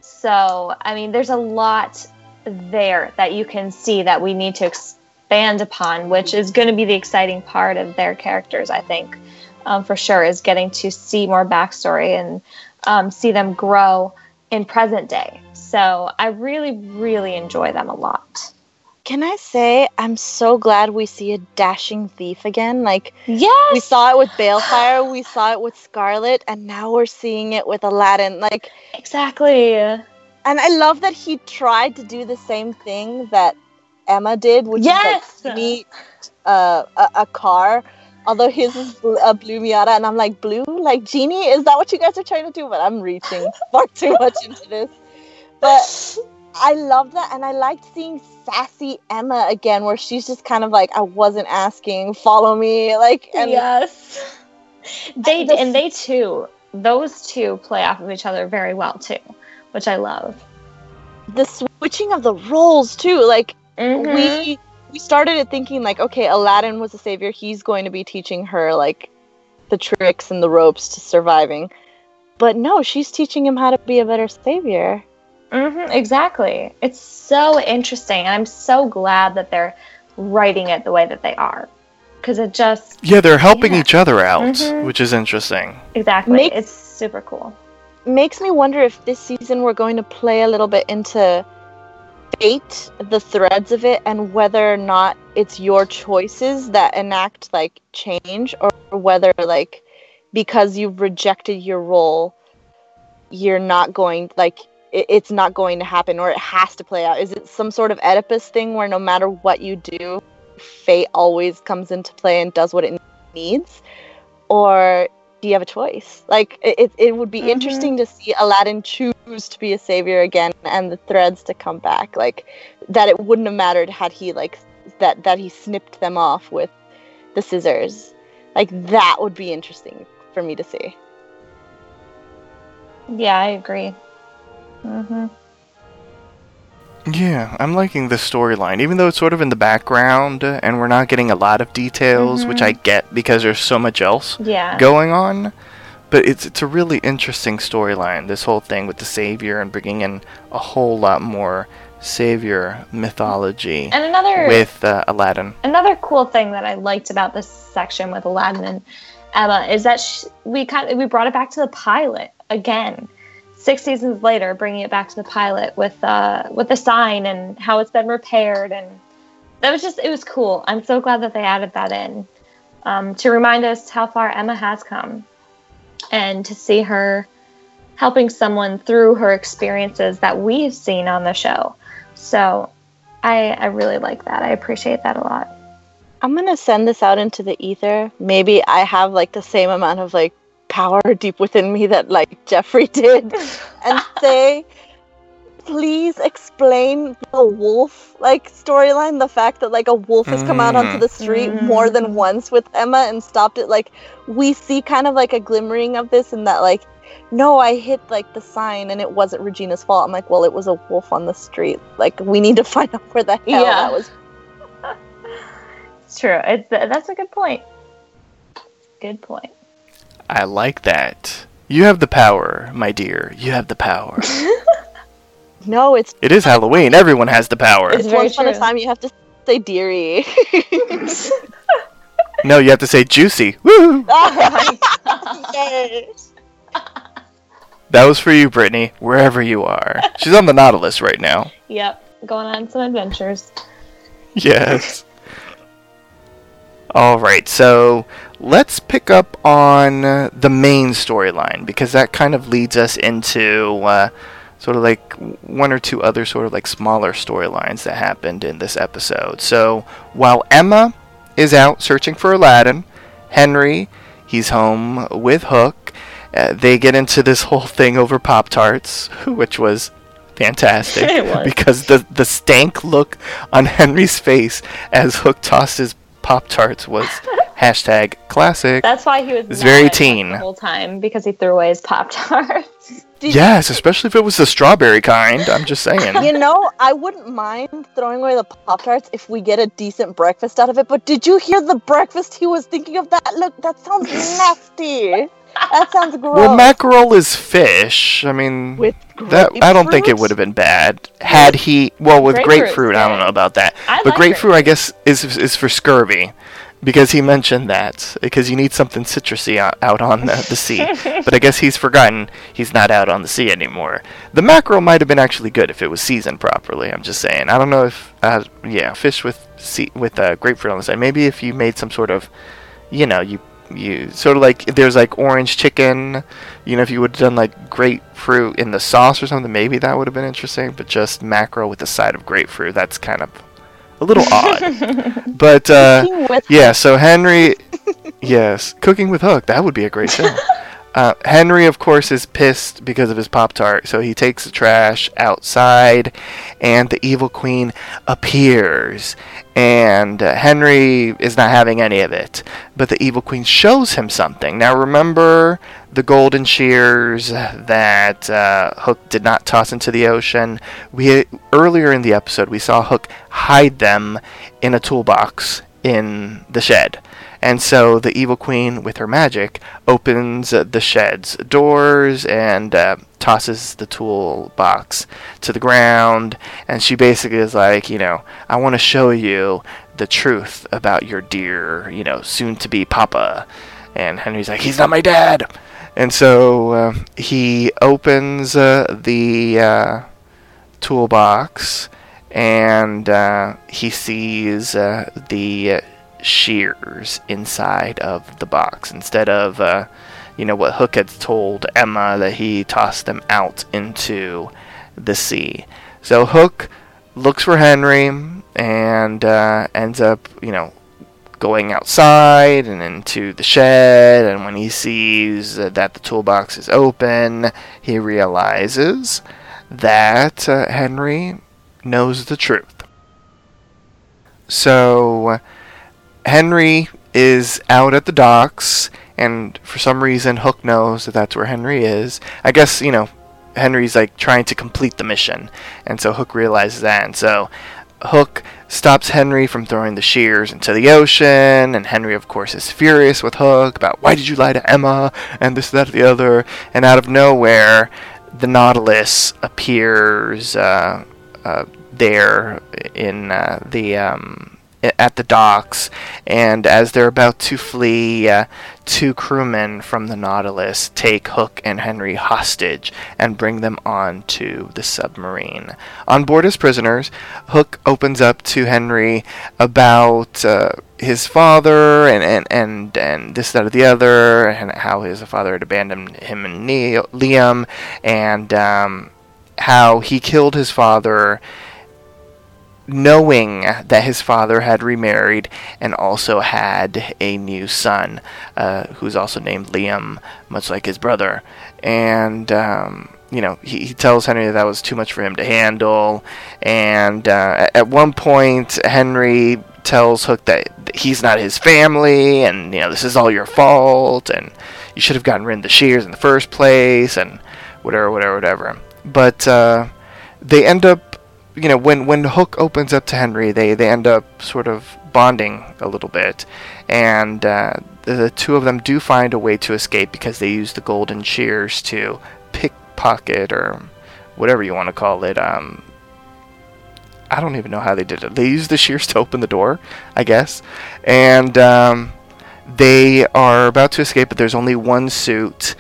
so I mean there's a lot there that you can see that we need to expand upon, which is going to be the exciting part of their characters, I think, um, for sure, is getting to see more backstory and Um, see them grow in present day. So I really, really enjoy them a lot. Can I say I'm so glad we see a dashing thief again? Like, yes! We saw it with Balefire, we saw it with Scarlet, and now we're seeing it with Aladdin. Like, exactly. And I love that he tried to do the same thing that Emma did, which yes! is like meet uh, a, a car. Although his is a blue Miata, and I'm like, blue? Like, Genie? Is that what you guys are trying to do? But I'm reaching far too much into this. But I love that, and I liked seeing sassy Emma again, where she's just kind of like, I wasn't asking, follow me. Like, and yes. They just, and they too, those two play off of each other very well too, which I love. The switching of the roles too, like mm-hmm. we we started thinking like, okay, Aladdin was the savior. He's going to be teaching her like the tricks and the ropes to surviving, but no, she's teaching him how to be a better savior. Mm-hmm, exactly. It's so interesting, and I'm so glad that they're writing it the way that they are, because it just yeah they're helping yeah. each other out, mm-hmm. which is interesting. Exactly, makes, it's super cool. Makes me wonder if this season we're going to play a little bit into fate, the threads of it, and whether or not it's your choices that enact like change, or whether like because you've rejected your role, you're not going like. It's not going to happen, or it has to play out. Is it some sort of Oedipus thing where no matter what you do, fate always comes into play and does what it needs? Or do you have a choice? Like, it it would be mm-hmm. interesting to see Aladdin choose to be a savior again and the threads to come back. Like, that it wouldn't have mattered had he, like, that, that he snipped them off with the scissors. Like, that would be interesting for me to see. Yeah, I agree. Mm-hmm. Yeah, I'm liking this storyline, even though it's sort of in the background and we're not getting a lot of details, mm-hmm. which I get because there's so much else yeah. going on. But it's it's a really interesting storyline, this whole thing with the savior and bringing in a whole lot more savior mythology. And another with uh, Aladdin. Another cool thing that I liked about this section with Aladdin and Emma is that she, we kind of, we brought it back to the pilot again. Six seasons later, bringing it back to the pilot with uh, with the sign and how it's been repaired. And that was just, it was cool. I'm so glad that they added that in um, to remind us how far Emma has come, and to see her helping someone through her experiences that we've seen on the show. So I, I really like that. I appreciate that a lot. I'm going to send this out into the ether. Maybe I have like the same amount of like power deep within me that like Jeffrey did, and say, please explain the wolf like storyline, the fact that like a wolf has come out onto the street mm. more than once with Emma and stopped it. Like, we see kind of like a glimmering of this, and that like, no, I hit like the sign and it wasn't Regina's fault. I'm like, well, it was a wolf on the street. Like, we need to find out where the hell yeah. that was. It's true. It's that's a good point. Good point. I like that. You have the power, my dear. You have the power. No, it's... It is Halloween. Everyone has the power. It's once upon a time you have to say dearie. No, you have to say juicy. Woo! Oh my God. That was for you, Brittany, wherever you are. She's on the Nautilus right now. Yep. Going on some adventures. Yes. All right, so let's pick up on the main storyline, because that kind of leads us into uh, sort of like one or two other sort of like smaller storylines that happened in this episode. So while Emma is out searching for Aladdin, Henry, he's home with Hook. Uh, they get into this whole thing over Pop-Tarts, which was fantastic. It was. Because the, the stank look on Henry's face as Hook tossed his Pop-Tarts was hashtag classic. That's why he was, was very teen the whole time, because he threw away his Pop-Tarts. Yes, especially if it was the strawberry kind. I'm just saying. You know, I wouldn't mind throwing away the Pop-Tarts if we get a decent breakfast out of it, but did you hear the breakfast he was thinking of? That look, that sounds nasty. That sounds gross. Well, mackerel is fish. I mean, with that, I don't think it would have been bad had he. Well, with grapefruit, grapefruit yeah. I don't know about that. I but like grapefruit, grapefruit, I guess, is is for scurvy, because he mentioned that, because you need something citrusy out, out on the, the sea. But I guess he's forgotten he's not out on the sea anymore. The mackerel might have been actually good if it was seasoned properly. I'm just saying. I don't know if, uh, yeah, fish with sea, with uh, grapefruit on the side. Maybe if you made some sort of, you know, you. You sort of like, there's like orange chicken, you know, if you would have done like grapefruit in the sauce or something, maybe that would have been interesting. But just mackerel with a side of grapefruit, that's kind of a little odd. But uh yeah, so Henry, yes, cooking with Hook, that would be a great show. Uh, Henry, of course, is pissed because of his Pop-Tart, so he takes the trash outside, and the Evil Queen appears, and uh, Henry is not having any of it, but the Evil Queen shows him something. Now, remember the golden shears that uh, Hook did not toss into the ocean? We earlier in the episode, we saw Hook hide them in a toolbox in the shed. And so the Evil Queen, with her magic, opens uh, the shed's doors and uh, tosses the toolbox to the ground. And she basically is like, you know, I want to show you the truth about your dear, you know, soon-to-be papa. And Henry's like, he's not my dad! And so uh, he opens uh, the uh, toolbox and uh, he sees uh, the... Uh, shears inside of the box instead of uh, you know what Hook had told Emma, that he tossed them out into the sea. So Hook looks for Henry and uh, ends up you know going outside and into the shed, and when he sees uh, that the toolbox is open, he realizes that uh, Henry knows the truth. So uh, Henry is out at the docks, and for some reason Hook knows that that's where Henry is. I guess, you know, Henry's like trying to complete the mission, and so Hook realizes that, and so Hook stops Henry from throwing the shears into the ocean, and Henry, of course, is furious with Hook about, why did you lie to Emma, and this, that, the other, and out of nowhere, the Nautilus appears uh, uh, there in uh, the... Um, at the docks, and as they're about to flee, uh, two crewmen from the Nautilus take Hook and Henry hostage and bring them on to the submarine. On board as prisoners, Hook opens up to Henry about uh, his father and, and, and, and this, that, or the other, and how his father had abandoned him and Neil, Liam, and um, how he killed his father knowing that his father had remarried and also had a new son, uh, who's also named Liam, much like his brother. And, um, you know, he, he tells Henry that that was too much for him to handle. And uh, at one point, Henry tells Hook that he's not his family, and, you know, this is all your fault, and you should have gotten rid of the shears in the first place, and whatever, whatever, whatever. But uh, they end up, you know, when, when Hook opens up to Henry, they, they end up sort of bonding a little bit. And uh, the, the two of them do find a way to escape because they use the golden shears to pickpocket or whatever you want to call it. Um, I don't even know how they did it. They used the shears to open the door, I guess. And um, they are about to escape, but there's only one suit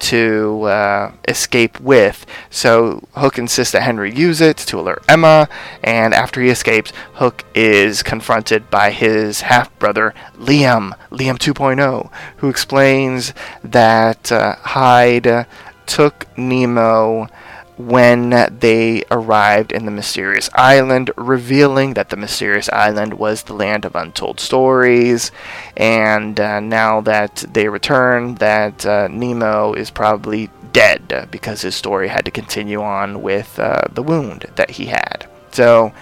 to uh, escape with, so Hook insists that Henry use it to alert Emma, and after he escapes, Hook is confronted by his half-brother, Liam, Liam two point oh, who explains that uh, Hyde took Nemo when they arrived in the Mysterious Island, revealing that the Mysterious Island was the Land of Untold Stories, and uh, now that they return, that uh, Nemo is probably dead, because his story had to continue on with uh, the wound that he had. So,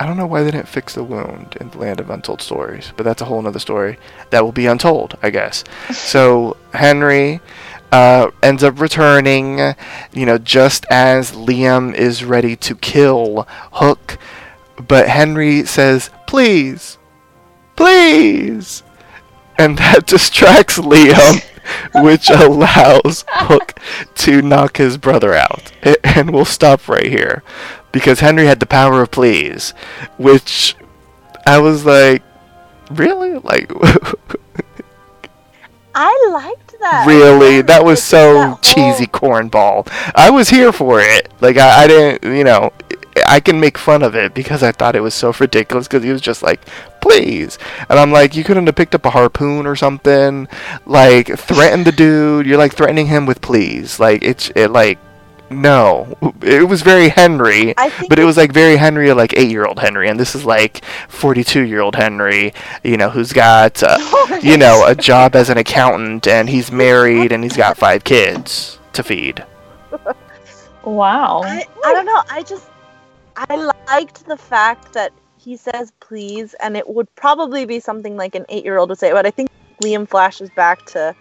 I don't know why they didn't fix the wound in the Land of Untold Stories, but that's a whole other story that will be untold, I guess. So, Henry Uh, ends up returning, you know, just as Liam is ready to kill Hook, but Henry says, please, please, and that distracts Liam, which allows Hook to knock his brother out. It, and we'll stop right here, because Henry had the power of please, which I was like, really? Like, I liked that. Really? That was so that whole... cheesy cornball. I was here for it. Like, I, I didn't, you know, I can make fun of it because I thought it was so ridiculous because he was just like, please. And I'm like, you couldn't have picked up a harpoon or something? Like, threaten the dude. You're, like, threatening him with please. Like, it's, it, like, No, it was very Henry, but it was like very Henry, like eight-year-old Henry, and this is like forty-two-year-old Henry, you know, who's got, uh, you know, a job as an accountant, and he's married, and he's got five kids to feed. Wow. I, I don't know, I just, I liked the fact that he says please, and it would probably be something like an eight-year-old would say, but I think Liam flashes back to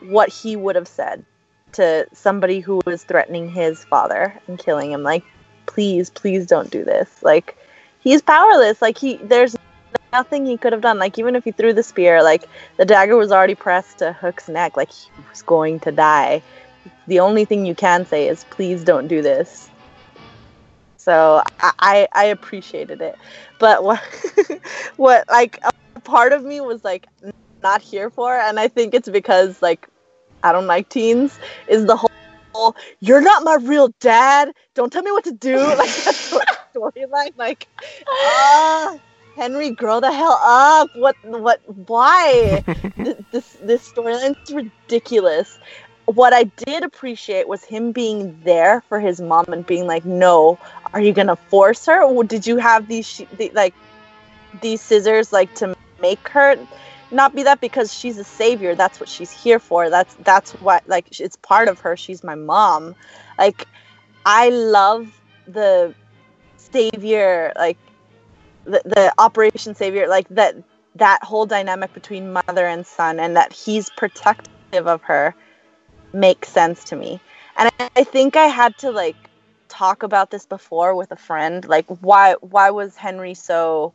what he would have said to somebody who was threatening his father and killing him, like, please, please don't do this. Like, he's powerless. Like, he, there's nothing he could have done. Like, even if he threw the spear, like, the dagger was already pressed to Hook's neck. Like, he was going to die. The only thing you can say is, please don't do this. So I, I, I appreciated it. But what, what, like, a part of me was, like, not here for, and I think it's because, like, I don't like teens, is the whole, you're not my real dad, don't tell me what to do, like, that's the storyline, like, ah, uh, Henry, grow the hell up, what, what, why? this this storyline's ridiculous. What I did appreciate was him being there for his mom and being like, no, are you gonna force her, or did you have these, she- the, like, these scissors, like, to make her not be that, because she's a savior, that's what she's here for, that's that's what, like, it's part of her, she's my mom. Like, I love the savior, like, the, the Operation Savior, like, that that whole dynamic between mother and son, and that he's protective of her makes sense to me. And I, I think I had to, like, talk about this before with a friend, like, why why was Henry so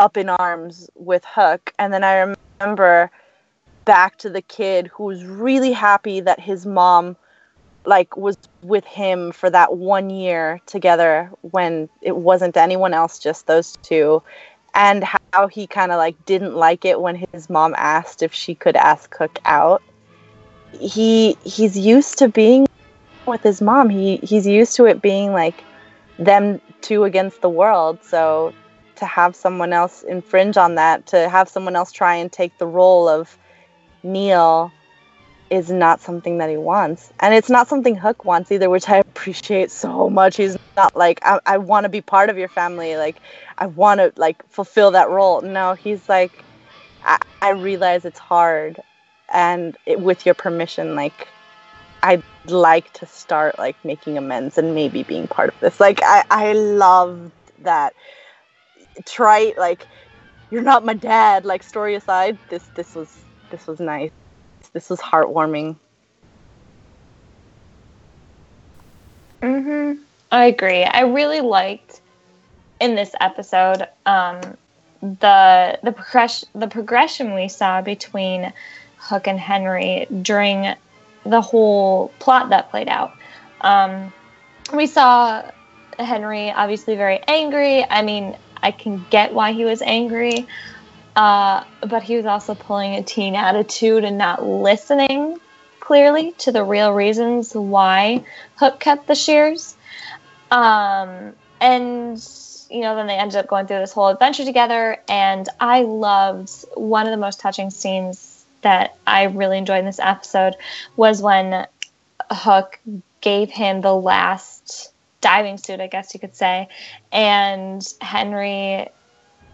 up in arms with Hook? And then I remember back to the kid who was really happy that his mom, like, was with him for that one year together when it wasn't anyone else, just those two, and how he kind of, like, didn't like it when his mom asked if she could ask Hook out. He he's used to being with his mom. He he's used to it being, like, them two against the world, so to have someone else infringe on that, to have someone else try and take the role of Neil is not something that he wants. And it's not something Hook wants either, which I appreciate so much. He's not like, I, I want to be part of your family. Like, I want to, like, fulfill that role. No, he's like, I, I realize it's hard. And it, with your permission, like, I'd like to start, like, making amends and maybe being part of this. Like, I, I loved that. Trite, like, you're not my dad, like, story aside, this this was this was nice. This was heartwarming. Mm-hmm. I agree. I really liked in this episode um, the the progress the progression we saw between Hook and Henry during the whole plot that played out. Um, we saw Henry obviously very angry. I mean, I can get why he was angry, uh, but he was also pulling a teen attitude and not listening, clearly, to the real reasons why Hook kept the shears. Um, and, you know, then they ended up going through this whole adventure together, and I loved one of the most touching scenes that I really enjoyed in this episode was when Hook gave him the last diving suit, I guess you could say, and Henry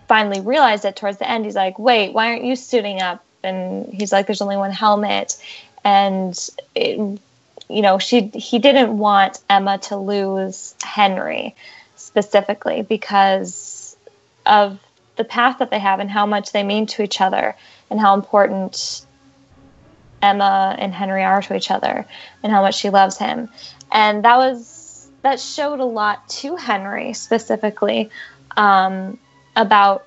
finally realized it towards the end. He's like, wait, why aren't you suiting up? And he's like, there's only one helmet, and it, you know, she he didn't want Emma to lose Henry specifically because of the path that they have and how much they mean to each other and how important Emma and Henry are to each other and how much she loves him. And that was that showed a lot to Henry specifically um, about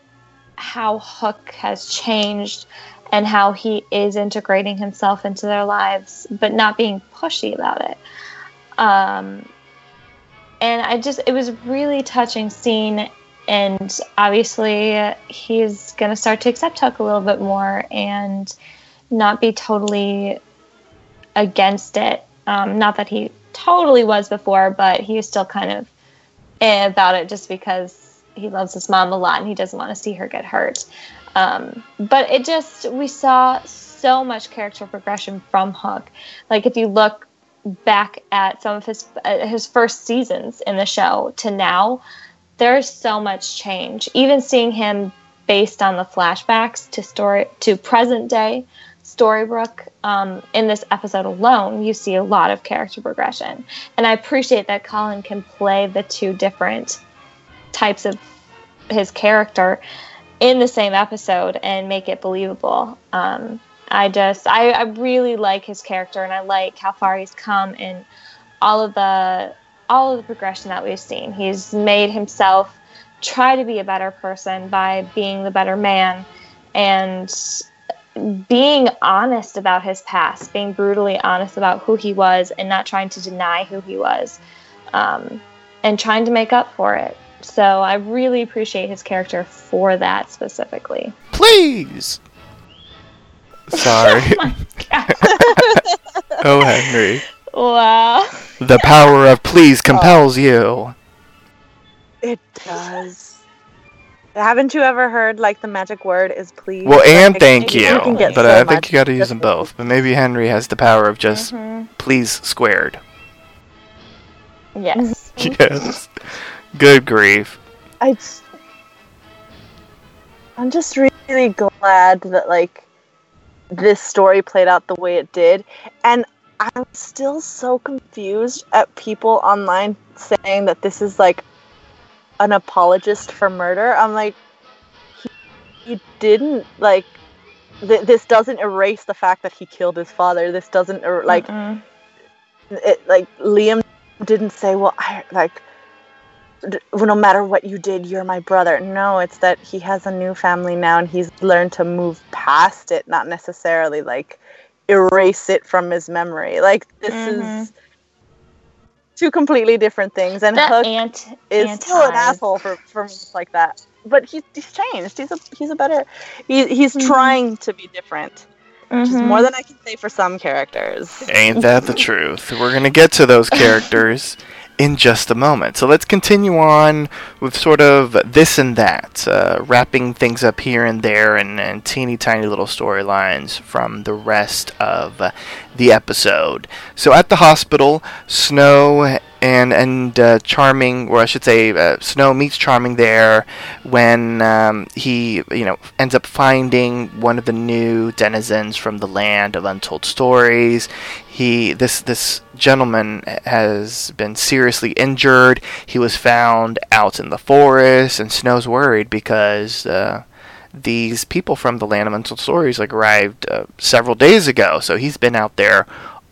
how Hook has changed and how he is integrating himself into their lives, but not being pushy about it. Um, and I just, it was a really touching scene. And obviously he's going to start to accept Hook a little bit more and not be totally against it. Um, not that he totally was before, but he was still kind of eh about it just because he loves his mom a lot and he doesn't want to see her get hurt. Um, but it just, we saw so much character progression from Hook. Like, if you look back at some of his uh, his first seasons in the show to now, there's so much change. Even seeing him based on the flashbacks to story to present day Storybrooke, um, in this episode alone, you see a lot of character progression. And I appreciate that Colin can play the two different types of his character in the same episode and make it believable. Um, I just, I, I really like his character, and I like how far he's come in all of the, all of the progression that we've seen. He's made himself try to be a better person by being the better man and being honest about his past, being brutally honest about who he was and not trying to deny who he was, um, and trying to make up for it. So I really appreciate his character for that specifically. Please! Sorry. Oh, my God. Oh, Henry. Wow. The power of please compels oh. you. It does. Haven't you ever heard, like, the magic word is please? Well, and like, thank you. you can get but so I think you gotta use them both. But maybe Henry has the power of just mm-hmm. please squared. Yes. Yes. Good grief. I just, I'm just really glad that, like, this story played out the way it did. And I'm still so confused at people online saying that this is, like, an apologist for murder. I'm like, he, he didn't, like, th- this doesn't erase the fact that he killed his father. This doesn't, er- like, it, like, Liam didn't say, well, I, like, d- well, no matter what you did, you're my brother. No, it's that he has a new family now and he's learned to move past it, not necessarily, like, erase it from his memory. Like, this mm-hmm. is two completely different things, and that Hook ant, is ant still eyes. an asshole for for moves like that. But he's he's changed. He's a he's a better. He, he's mm-hmm. trying to be different, mm-hmm. which is more than I can say for some characters. Ain't that the truth? We're gonna get to those characters in just a moment. So let's continue on with sort of this and that, uh, wrapping things up here and there, and, and teeny tiny little storylines from the rest of the episode. So at the hospital, Snow and and uh, Charming, or I should say, uh, Snow meets Charming there when um, he, you know, ends up finding one of the new denizens from the Land of Untold Stories. He, this this gentleman has been seriously injured. He was found out in the forest, and Snow's worried because uh, these people from the Land of Untold Stories, like, arrived uh, several days ago. So he's been out there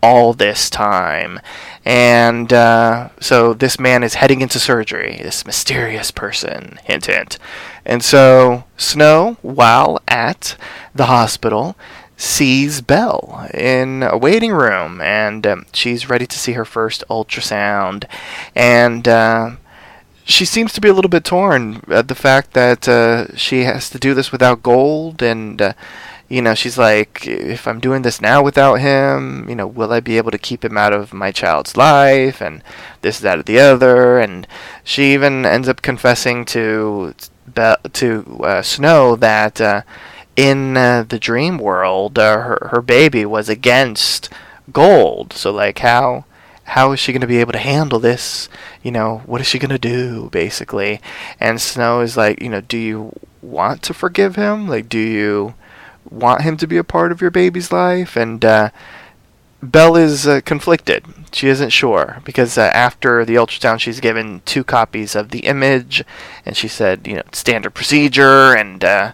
all this time. And uh, so this man is heading into surgery, this mysterious person, hint, hint. And so Snow, while at the hospital, sees Belle in a waiting room, and um, she's ready to see her first ultrasound. And uh, she seems to be a little bit torn at the fact that uh, she has to do this without Gold, and uh, you know, she's like, if I'm doing this now without him, you know, will I be able to keep him out of my child's life, and this, that, or the other. And she even ends up confessing to Be- to uh, Snow that uh, in uh, the dream world, uh, her her baby was against Gold. So, like, how how is she going to be able to handle this? You know, what is she going to do, basically? And Snow is like, you know, do you want to forgive him? Like, do you want him to be a part of your baby's life? And uh, Belle is uh, conflicted. She isn't sure, because uh, after the ultrasound, she's given two copies of the image, and she said, you know, standard procedure, and uh,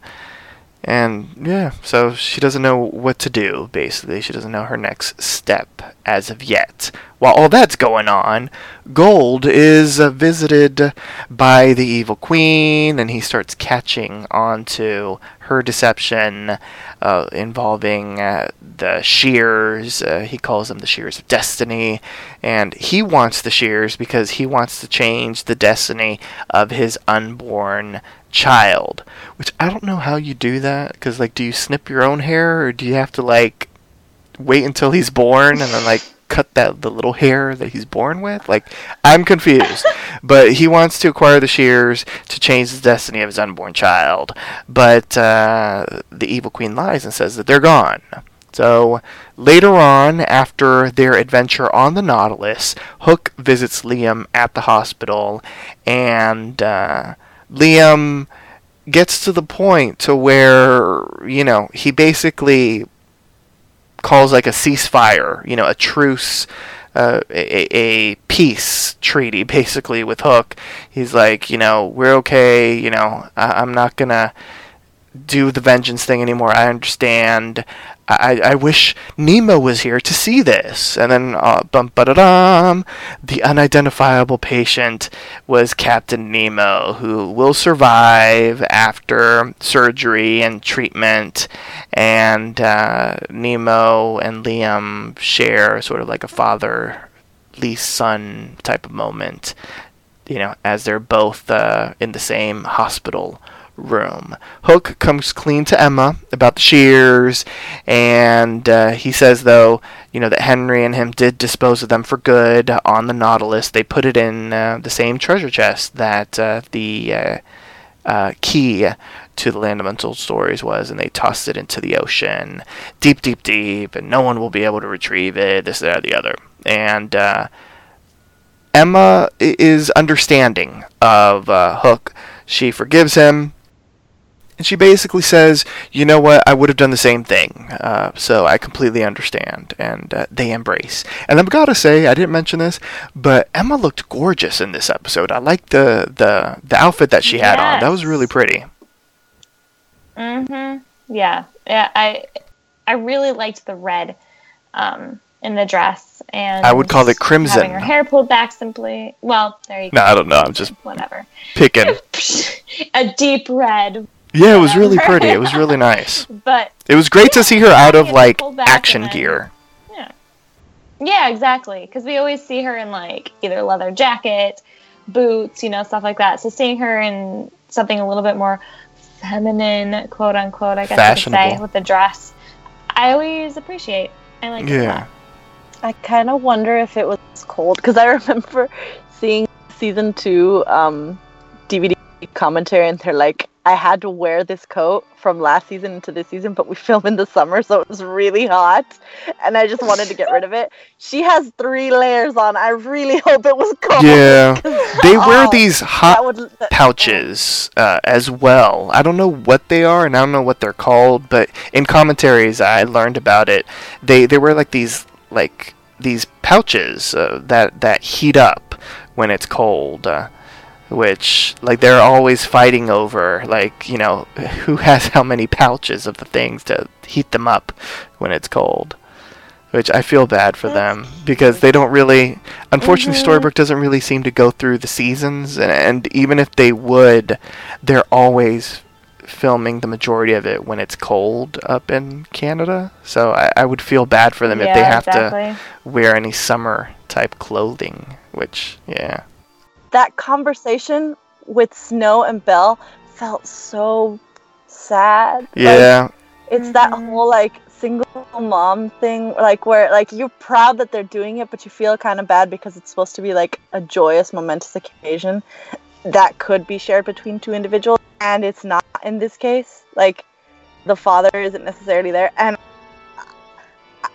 and yeah, so she doesn't know what to do, basically. She doesn't know her next step as of yet. While all that's going on, Gold is uh, visited by the Evil Queen, and he starts catching onto her deception uh, involving uh, the shears. Uh, he calls them the shears of destiny, and he wants the shears because he wants to change the destiny of his unborn child, which I don't know how you do that, because, like, do you snip your own hair, or do you have to, like, wait until he's born and then, like, cut that the little hair that he's born with? Like, I'm confused. But he wants to acquire the shears to change the destiny of his unborn child. But uh, the Evil Queen lies and says that they're gone. So, later on, after their adventure on the Nautilus, Hook visits Liam at the hospital, and uh, Liam gets to the point to where, you know, he basically calls like a ceasefire, you know, a truce, uh, a, a peace treaty, basically, with Hook. He's like, you know, we're okay, you know, I- I'm not gonna do the vengeance thing anymore, I understand. I, I wish Nemo was here to see this. And then, uh, bum ba da dum, the unidentifiable patient was Captain Nemo, who will survive after surgery and treatment. And uh, Nemo and Liam share sort of like a father, least son type of moment, you know, as they're both uh, in the same hospital room. Hook comes clean to Emma about the shears, and uh, he says, though, you know, that Henry and him did dispose of them for good on the Nautilus. They put it in uh, the same treasure chest that uh, the uh, uh, key to the Land of Untold Stories was, and they tossed it into the ocean, deep, deep, deep, and no one will be able to retrieve it, this, that, or the other. And uh, Emma is understanding of uh, Hook. She forgives him. And she basically says, you know what, I would have done the same thing, uh, so I completely understand, and uh, they embrace. And I've got to say, I didn't mention this, but Emma looked gorgeous in this episode. I liked the, the, the outfit that she had yes. on. That was really pretty. Mm-hmm. Yeah. Yeah, I I really liked the red um, in the dress. And I would call it crimson. Having her hair pulled back simply. Well, there you go. No, I don't know. I'm just whatever. Picking. A deep red. Yeah, it was really pretty. It was really nice. But it was great yeah, to see her out of, like, action then, gear. Yeah, yeah, exactly. Because we always see her in, like, either leather jacket, boots, you know, stuff like that. So seeing her in something a little bit more feminine, quote unquote, I guess you could say, with the dress, I always appreciate. I like yeah. that. I kind of wonder if it was cold, because I remember seeing season two um, D V D commentary, and they're like, I had to wear this coat from last season into this season, but we film in the summer, so it was really hot, and I just wanted to get rid of it. She has three layers on. I really hope it was cold. Yeah, they oh, wear these hot would, that, pouches uh, as well. I don't know what they are, and I don't know what they're called, but in commentaries I learned about it. They they wear like these like these pouches uh, that that heat up when it's cold. Uh, Which, like, they're always fighting over, like, you know, who has how many pouches of the things to heat them up when it's cold. Which I feel bad for them, because they don't really, unfortunately, mm-hmm. Storybrooke doesn't really seem to go through the seasons, and, and even if they would, they're always filming the majority of it when it's cold up in Canada. So I, I would feel bad for them yeah, if they have exactly. to wear any summer-type clothing, which, yeah. That conversation with Snow and Belle felt so sad. Yeah. Like, it's mm-hmm. that whole, like, single mom thing, like, where, like, you're proud that they're doing it, but you feel kind of bad because it's supposed to be, like, a joyous, momentous occasion that could be shared between two individuals, and it's not in this case. Like, the father isn't necessarily there, and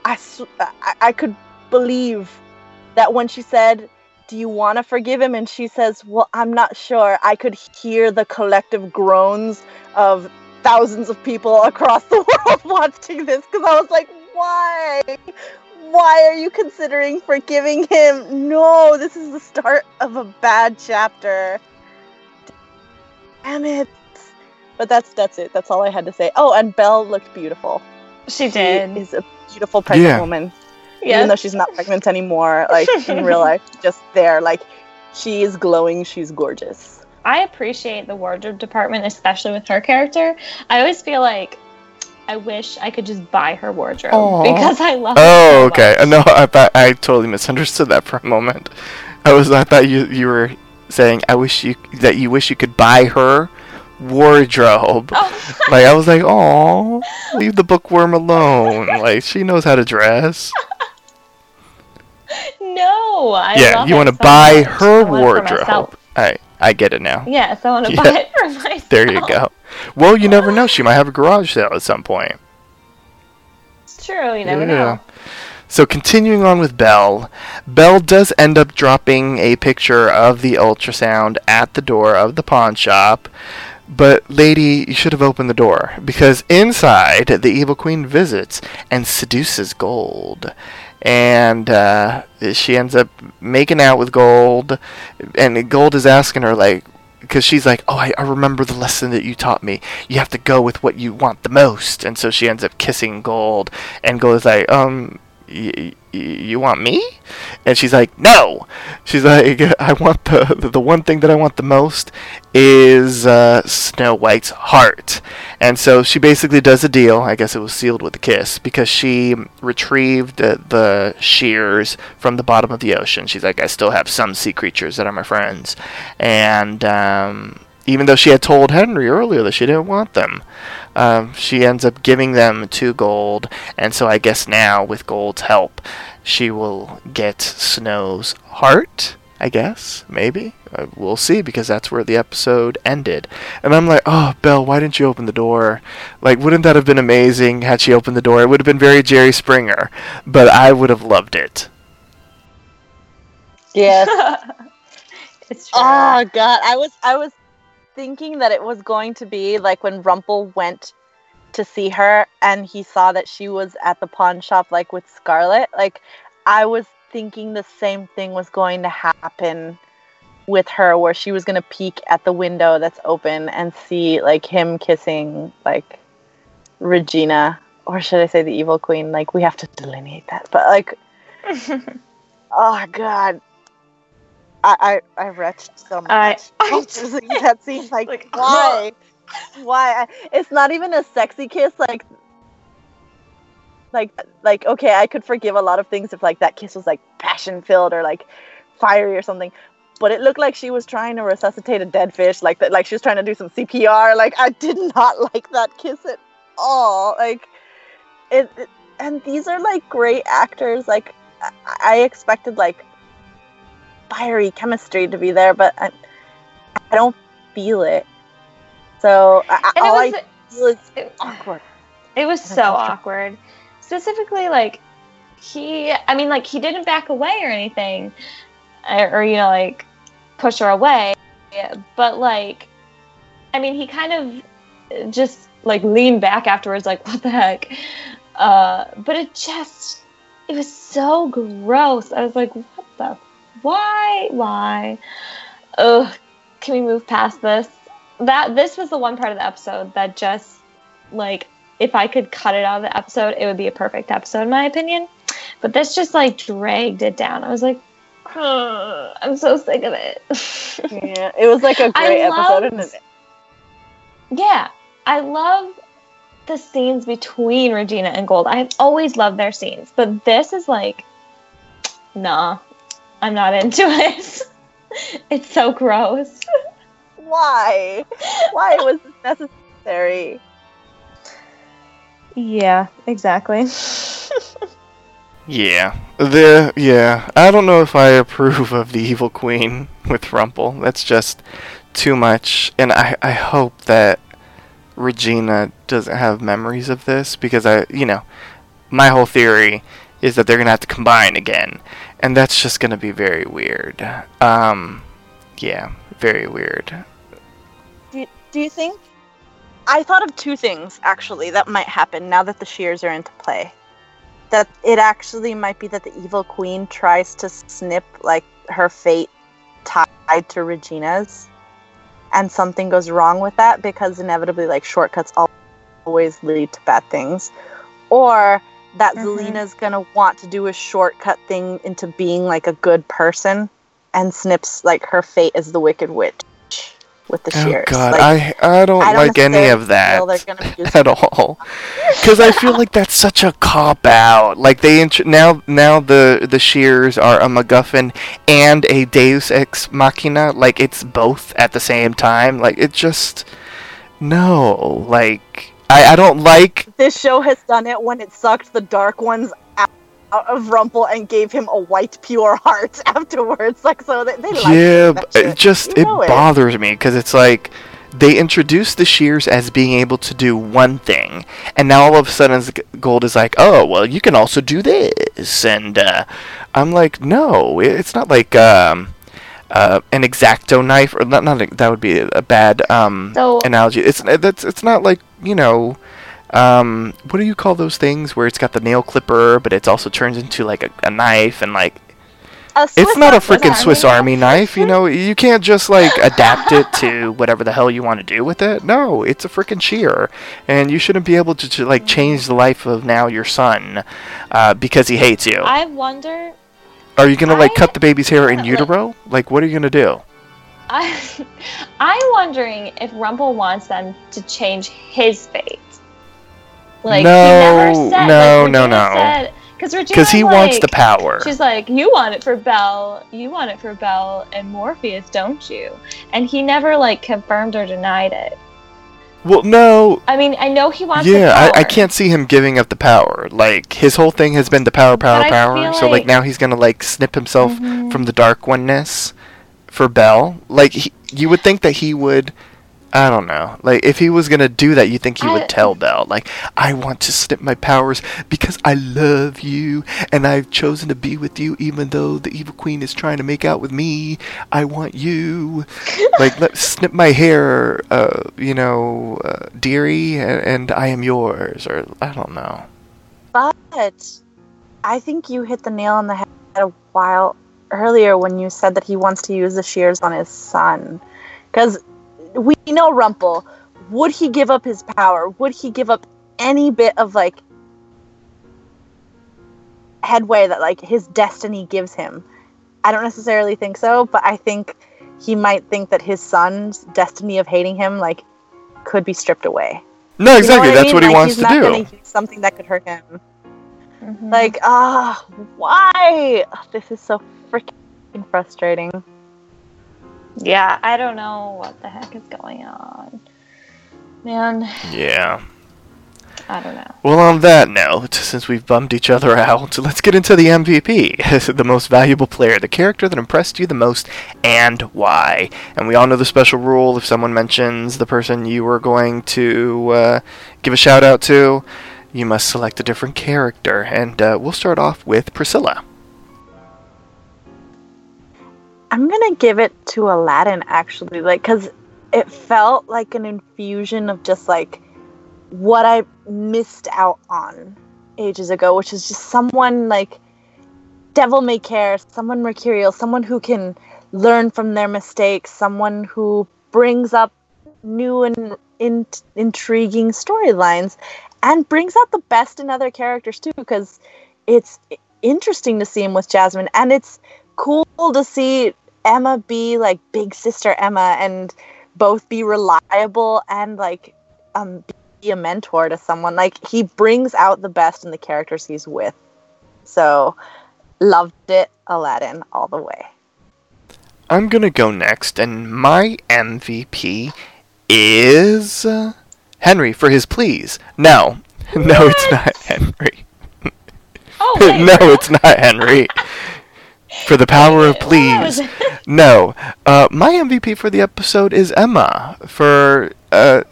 I, I, I could believe that when she said, do you want to forgive him? And she says, well, I'm not sure. I could hear the collective groans of thousands of people across the world watching this, because I was like, why? Why are you considering forgiving him? No, this is the start of a bad chapter. Damn it. But that's that's it. That's all I had to say. Oh, and Belle looked beautiful. She, she did. She is a beautiful pregnant yeah. woman. Yes. Even though she's not pregnant anymore, like, in real life, just there. Like, she is glowing. She's gorgeous. I appreciate the wardrobe department, especially with her character. I always feel like I wish I could just buy her wardrobe. Aww. Because I love her Oh, so okay. Much. No, I thought I totally misunderstood that for a moment. I was I thought you you were saying I wish you that you wish you could buy her wardrobe. Oh. Like, I was like, "Aw, leave the bookworm alone. Like, she knows how to dress." No, I yeah, love you want to so buy much. her wardrobe. I I get it now. Yes, I want to yeah. buy it for myself. There you go. Well, you never know. She might have a garage sale at some point. It's true. You never yeah. know. So continuing on with Belle, Belle does end up dropping a picture of the ultrasound at the door of the pawn shop. But, lady, you should have opened the door, because inside, the Evil Queen visits and seduces Gold. And uh, she ends up making out with Gold, and Gold is asking her, like, because she's like, oh, I, I remember the lesson that you taught me. You have to go with what you want the most. And so she ends up kissing Gold, and Gold is like, um... Y- y- you want me? And she's like, no. She's like, I want the the one thing that I want the most is uh, Snow White's heart. And so she basically does a deal. I guess it was sealed with a kiss, because she retrieved uh, the shears from the bottom of the ocean. She's like, I still have some sea creatures that are my friends. And um, even though she had told Henry earlier that she didn't want them, Um, she ends up giving them to Gold, and so I guess now, with Gold's help, she will get Snow's heart, I guess, maybe. Uh, we'll see, because that's where the episode ended. And I'm like, oh, Belle, why didn't you open the door? Like, wouldn't that have been amazing had she opened the door? It would have been very Jerry Springer, but I would have loved it. Yes. It's true. Oh, God, I was, I was thinking that it was going to be like when Rumple went to see her and he saw that she was at the pawn shop, like with Scarlet. Like, I was thinking the same thing was going to happen with her, where she was going to peek at the window that's open and see like him kissing like Regina, or should I say the Evil Queen? Like, we have to delineate that, but like, oh God. I, I I retched so much. I, I that seems like, like why, oh. why? It's not even a sexy kiss. Like, like, like. Okay, I could forgive a lot of things if like that kiss was like passion filled or like fiery or something. But it looked like she was trying to resuscitate a dead fish. Like that. Like she was trying to do some C P R. Like, I did not like that kiss at all. Like, it. it and these are like great actors. Like, I, I expected like fiery chemistry to be there, but I, I don't feel it. So I, all was, I feel is it, awkward. It was so awkward. Specifically, like, he, I mean, like, he didn't back away or anything, or, or you know, like, push her away, but, like, I mean, he kind of just, like, leaned back afterwards, like, what the heck? Uh, but it just, it was so gross. I was like, what the Why? Why? Ugh, can we move past this? That This was the one part of the episode that just, like, if I could cut it out of the episode, it would be a perfect episode, in my opinion. But this just, like, dragged it down. I was like, ugh, I'm so sick of it. Yeah, it was, like, a great I episode, loved, isn't it? Yeah, I love the scenes between Regina and Gold. I've always loved their scenes. But this is, like, nah. I'm not into it. It's so gross. Why? Why was this necessary? Yeah, exactly. Yeah. The yeah. I don't know if I approve of the Evil Queen with Rumple. That's just too much. And I, I hope that Regina doesn't have memories of this, because I you know, my whole theory is that they're going to have to combine again. And that's just going to be very weird. Um, yeah, very weird. Do, do you think? I thought of two things, actually, that might happen now that the shears are into play. That it actually might be that the Evil Queen tries to snip, like, her fate tied to Regina's. And something goes wrong with that, because inevitably, like, shortcuts always lead to bad things. Or that mm-hmm. Zelena's going to want to do a shortcut thing into being, like, a good person and snips, like, her fate as the Wicked Witch with the oh shears. Oh, God, like, I, I, don't I don't like any of that at all. Because I feel like that's such a cop-out. Like, they int- now now the, the shears are a MacGuffin and a Deus Ex Machina. Like, it's both at the same time. Like, it just... No. Like... I, I don't like... This show has done it when it sucked the Dark Ones out of Rumple and gave him a white pure heart afterwards. Like, so they, they like yeah, that. Yeah, it just, you it bothers it. me, because it's like, They introduced the shears as being able to do one thing, and now all of a sudden Gold is like, oh, well, you can also do this, and uh, I'm like, no, it's not like um, uh, an X-Acto knife, or not, not a, that would be a bad um, so, analogy. It's that's it's not like, you know, um, what do you call those things where it's got the nail clipper, but it also turns into like a, a knife, and like, it's not a freaking Swiss Army knife, you know? You can't just, like, adapt it to whatever the hell you want to do with it. No, it's a freaking shear. And you shouldn't be able to, to like, change the life of now your son uh, because he hates you. I wonder... Are you going to, like, I, cut the baby's hair in utero? Like, like what are you going to do? I, I'm wondering if Rumple wants them to change his fate. Like, no, he never said, no, like, no, no. Said, because he like, wants the power. She's like, you want it for Belle, you want it for Belle and Morpheus, don't you? And he never, like, confirmed or denied it. Well, no. I mean, I know he wants yeah, the power. Yeah, I, I can't see him giving up the power. Like, his whole thing has been the power, power, power. Like... So, like, now he's going to, like, snip himself mm-hmm. from the dark oneness for Belle. Like, he, you would think that he would... I don't know. Like, if he was going to do that, you think he I, would tell Belle, like, I want to snip my powers because I love you, and I've chosen to be with you even though the Evil Queen is trying to make out with me. I want you. Like, let, snip my hair, uh, you know, uh, dearie, and, and I am yours. Or, I don't know. But I think you hit the nail on the head a while earlier when you said that he wants to use the shears on his son. Because... we know Rumple. Would he give up his power? Would he give up any bit of, like, headway that, like, his destiny gives him? I don't necessarily think so, but I think he might think that his son's destiny of hating him, like, could be stripped away. No, exactly. You know what I mean? That's what he like, wants he's to not do. Gonna use something that could hurt him. Mm-hmm. Like, ah, oh, why? Oh, this is so freaking frustrating. Yeah, I don't know what the heck is going on. Man. Yeah. I don't know. Well, on that note, since we've bummed each other out, let's get into the M V P. The most valuable player, the character that impressed you the most, and why. And we all know the special rule, if someone mentions the person you were going to uh, give a shout-out to, you must select a different character. And uh, we'll start off with Priscilla. I'm going to give it to Aladdin, actually, like, because it felt like an infusion of just, like, what I missed out on ages ago, which is just someone, like, devil may care, someone mercurial, someone who can learn from their mistakes, someone who brings up new and in- intriguing storylines, and brings out the best in other characters, too, because it's interesting to see him with Jasmine, and it's cool to see Emma be like big sister Emma and both be reliable and like um be a mentor to someone. Like, he brings out the best in the characters he's with. So loved it. Aladdin all the way. I'm gonna go next, and my M V P is uh, Henry for his pleas. No. What? No, it's not Henry. Oh, wait, no, what? It's not Henry. For the power of please. No. Uh, my M V P for the episode is Emma. For, uh,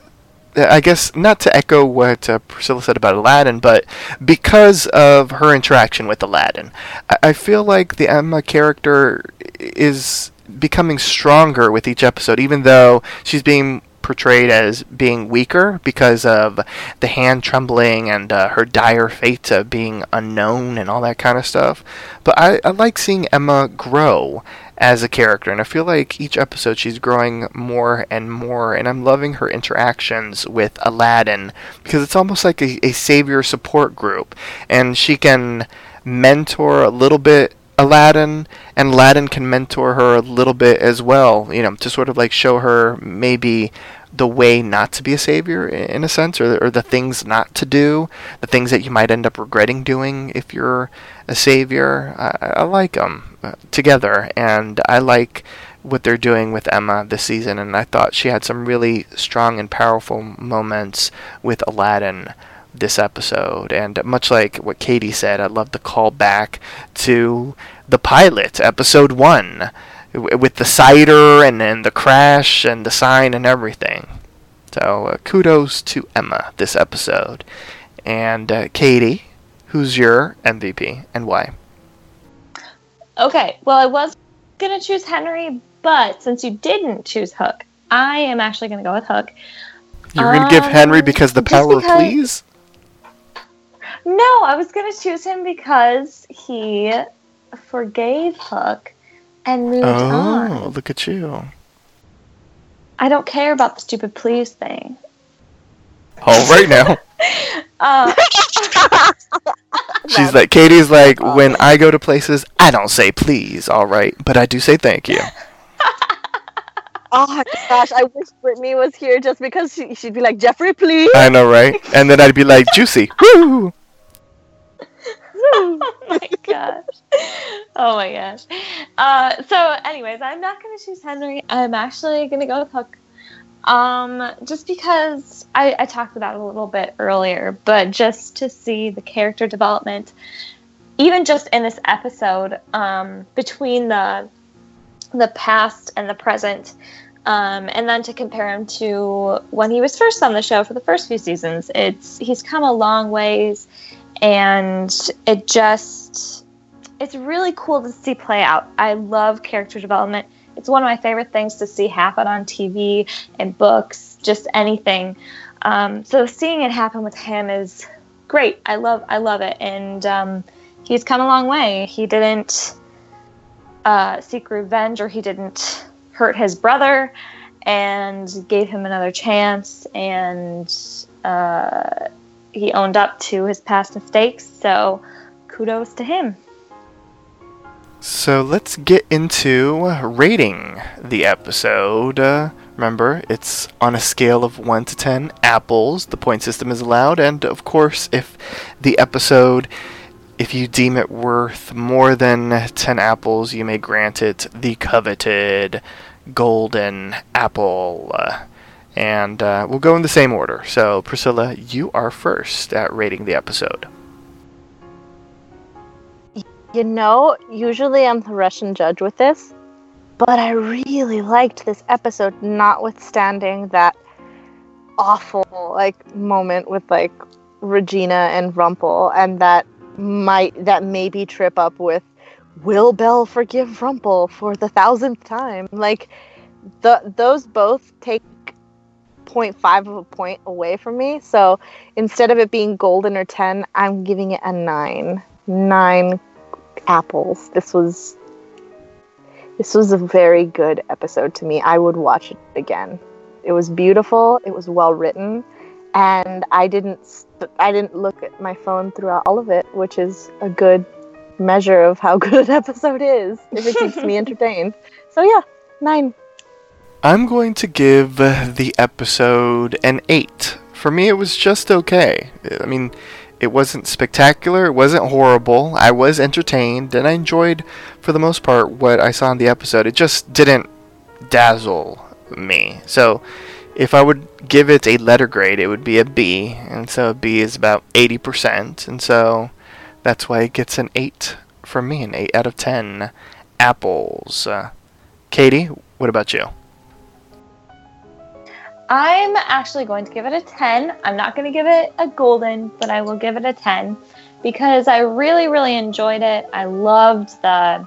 I guess, not to echo what uh, Priscilla said about Aladdin, but because of her interaction with Aladdin. I-, I feel like the Emma character is becoming stronger with each episode, even though she's being portrayed as being weaker because of the hand trembling and uh, her dire fate of being unknown and all that kind of stuff. But I, I like seeing Emma grow as a character, and I feel like each episode she's growing more and more, and I'm loving her interactions with Aladdin because it's almost like a, a savior support group, and she can mentor a little bit Aladdin, and Aladdin can mentor her a little bit as well, you know, to sort of like show her maybe the way not to be a savior in a sense, or, or the things not to do, the things that you might end up regretting doing if you're a savior. I, I like them uh, together, and I like what they're doing with Emma this season, and I thought she had some really strong and powerful moments with Aladdin this episode. And much like what Katie said, I love the call back to the pilot, episode one, with the cider and then the crash and the sign and everything. So uh, kudos to Emma this episode. And uh, Katie, who's your M V P and why? Okay, well, I was going to choose Henry, but since you didn't choose Hook, I am actually going to go with Hook. You're um, going to give Henry because the power because... please? No, I was going to choose him because he forgave Hook and moved oh, on. Oh, look at you. I don't care about the stupid please thing. All right now. um, She's like, Katie's like, when I go to places, I don't say please, all right, but I do say thank you. Oh gosh, I wish Brittany was here just because she, she'd be like, Jeffrey, please. I know, right? And then I'd be like, Juicy. Woo! Oh my gosh. Oh my gosh. Uh, so anyways, I'm not going to choose Henry. I'm actually going to go with Hook. Um, just because I, I talked about it a little bit earlier, but just to see the character development, even just in this episode, um, between the the past and the present, um, and then to compare him to when he was first on the show for the first few seasons, it's he's come a long ways, and it just it's really cool to see play out. I love character development. It's one of my favorite things to see happen on T V and books, just anything. Um, so seeing it happen with him is great. I love, I love it, and um, he's come a long way. He didn't uh, seek revenge, or he didn't hurt his brother, and gave him another chance, and uh, he owned up to his past mistakes. So kudos to him. So let's get into rating the episode. Uh, remember, it's on a scale of one to ten apples. The point system is allowed. And of course, if the episode, if you deem it worth more than ten apples, you may grant it the coveted golden apple. Uh, and uh, we'll go in the same order. So Priscilla, you are first at rating the episode. You know, usually I'm the Russian judge with this, but I really liked this episode, notwithstanding that awful, like, moment with, like, Regina and Rumpel, and that might, that maybe trip up with, will Belle forgive Rumpel for the thousandth time? Like, the those both take zero point five of a point away from me, so instead of it being golden or ten, I'm giving it a nine. Nine apples. This was this was a very good episode to me. I would watch it again. It was beautiful. It was well written, and I didn't st- I didn't look at my phone throughout all of it, which is a good measure of how good an episode is if it keeps me entertained. So yeah, nine. I'm going to give the episode an eight. For me, it was just okay. I mean, it wasn't spectacular, it wasn't horrible, I was entertained, and I enjoyed, for the most part, what I saw in the episode. It just didn't dazzle me. So, if I would give it a letter grade, it would be a B, and so a B is about eighty percent, and so that's why it gets an eight from me, an eight out of ten apples. Uh, Katie, what about you? I'm actually going to give it a ten. I'm not going to give it a golden, but I will give it a ten because I really, really enjoyed it. I loved the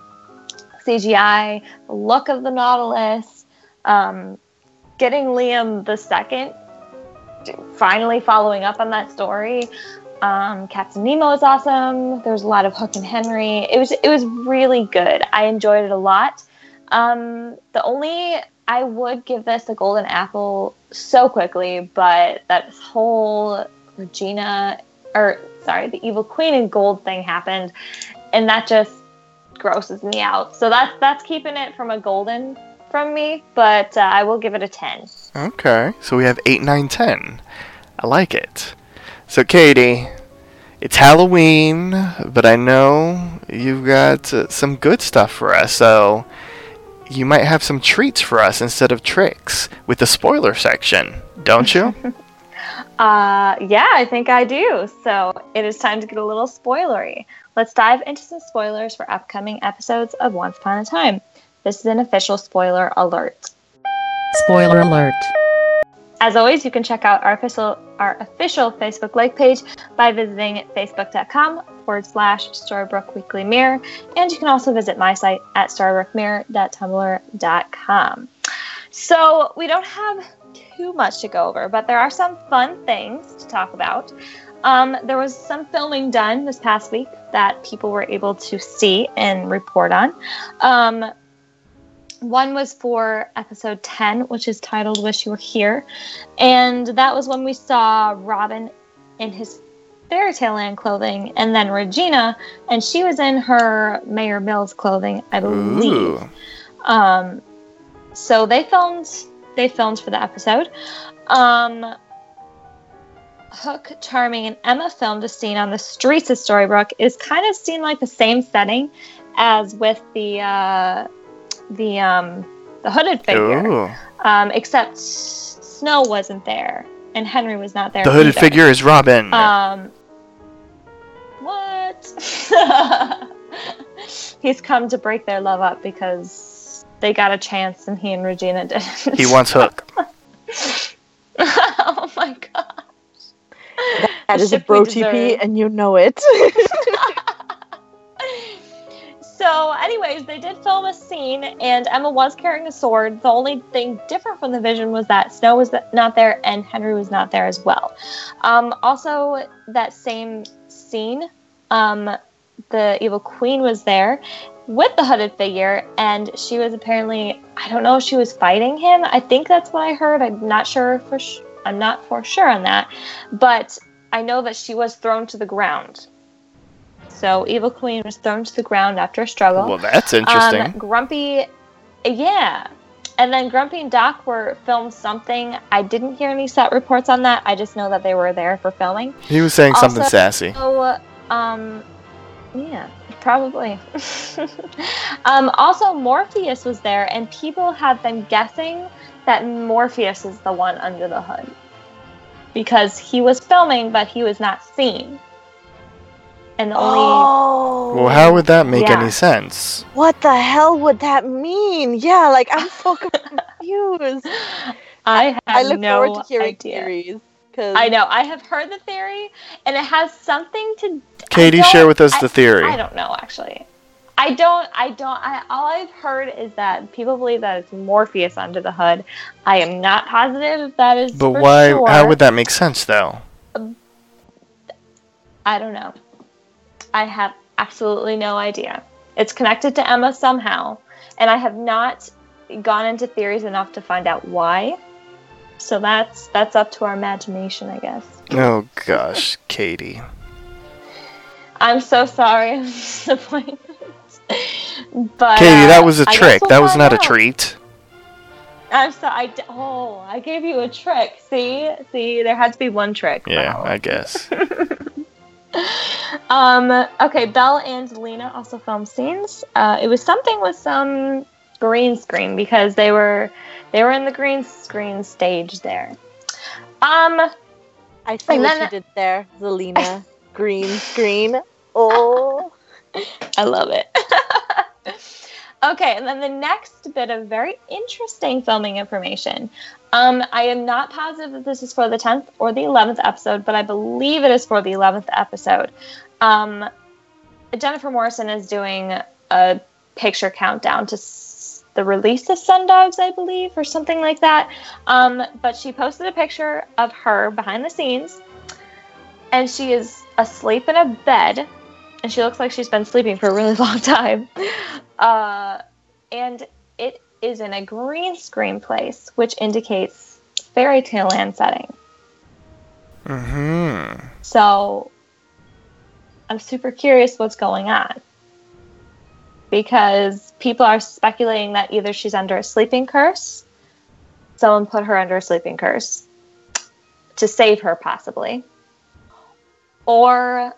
C G I, the look of the Nautilus, um, getting Liam the second, finally following up on that story. Um, Captain Nemo is awesome. There's a lot of Hook and Henry. It was, it was really good. I enjoyed it a lot. Um, the only... I would give this a golden apple so quickly, but that whole Regina, or sorry, the Evil Queen and Gold thing happened, and that just grosses me out. So that's that's keeping it from a golden from me, but uh, I will give it a ten. Okay, so we have eight, nine, ten. I like it. So Katie, it's Halloween, but I know you've got uh, some good stuff for us, so... You might have some treats for us instead of tricks with the spoiler section, don't you? uh, yeah, I think I do. So it is time to get a little spoilery. Let's dive into some spoilers for upcoming episodes of Once Upon a Time. This is an official spoiler alert. Spoiler alert. As always, you can check out our official, our official Facebook like page by visiting facebook.com forward slash Storybrooke Weekly Mirror. And you can also visit my site at storybrooke mirror dot tumblr dot com. So we don't have too much to go over, but there are some fun things to talk about. Um, there was some filming done this past week that people were able to see and report on. Um, one was for episode ten, which is titled Wish You Were Here. And that was when we saw Robin in his fairytale land clothing, and then Regina, and she was in her Mayor Mills clothing, I believe. Um, so they filmed, they filmed for the episode. Um... Hook, Charming, and Emma filmed a scene on the streets of Storybrooke. Is kind of seen like the same setting as with the uh, the um, the hooded figure, um, except Snow wasn't there and Henry was not there. The hooded either. Figure is Robin. Um, what? He's come to break their love up because they got a chance and he and Regina didn't. He wants Hook. Oh my god. That is a bro T P, and you know it. So, anyways, they did film a scene, and Emma was carrying a sword. The only thing different from the vision was that Snow was not there, and Henry was not there as well. Um, also, that same scene, um, the Evil Queen was there with the hooded figure, and she was apparently, I don't know if she was fighting him. I think that's what I heard. I'm not sure for sure. I'm not for sure on that, but I know that she was thrown to the ground. So Evil Queen was thrown to the ground after a struggle. Well, that's interesting. Um, Grumpy, yeah. And then Grumpy and Doc were filmed something. I didn't hear any set reports on that. I just know that they were there for filming. He was saying also, something sassy. So, um, yeah, probably. um, also, Morpheus was there, and people have been guessing that Morpheus is the one under the hood because he was filming, but he was not seen. And the only oh, well, how would that make yeah. any sense? What the hell would that mean? Yeah, like I'm so confused. I have I look no forward to hearing idea. Theories. I know. I have heard the theory, and it has something to. Katie, share with us I, the theory. I don't know actually. I don't, I don't, I, all I've heard is that people believe that it's Morpheus under the hood. I am not positive if that is But why, sure. how would that make sense, though? Um, I don't know. I have absolutely no idea. It's connected to Emma somehow, and I have not gone into theories enough to find out why. So that's, that's up to our imagination, I guess. Oh, gosh, Katie. I'm so sorry. I'm disappointed. But, Katie, that was a uh, trick. We'll that was not out. A treat. I'm sorry. D- oh, I gave you a trick. See? See, there had to be one trick. Yeah, wow. I guess. um. Okay, Belle and Zelena also filmed scenes. Uh, it was something with some green screen because they were they were in the green screen stage there. Um, I see what then, you did there, Zelena. Green screen. Oh. I love it. Okay, and then the next bit of very interesting filming information. Um, I am not positive that this is for the tenth or the eleventh episode, but I believe it is for the eleventh episode. Um, Jennifer Morrison is doing a picture countdown to s- the release of Sundogs, I believe, or something like that. Um, but she posted a picture of her behind the scenes, and she is asleep in a bed. And she looks like she's been sleeping for a really long time. Uh, and it is in a green screen place, which indicates fairy tale land setting. Mm-hmm. So I'm super curious what's going on. Because people are speculating that either she's under a sleeping curse. Someone put her under a sleeping curse to save her, possibly. Or...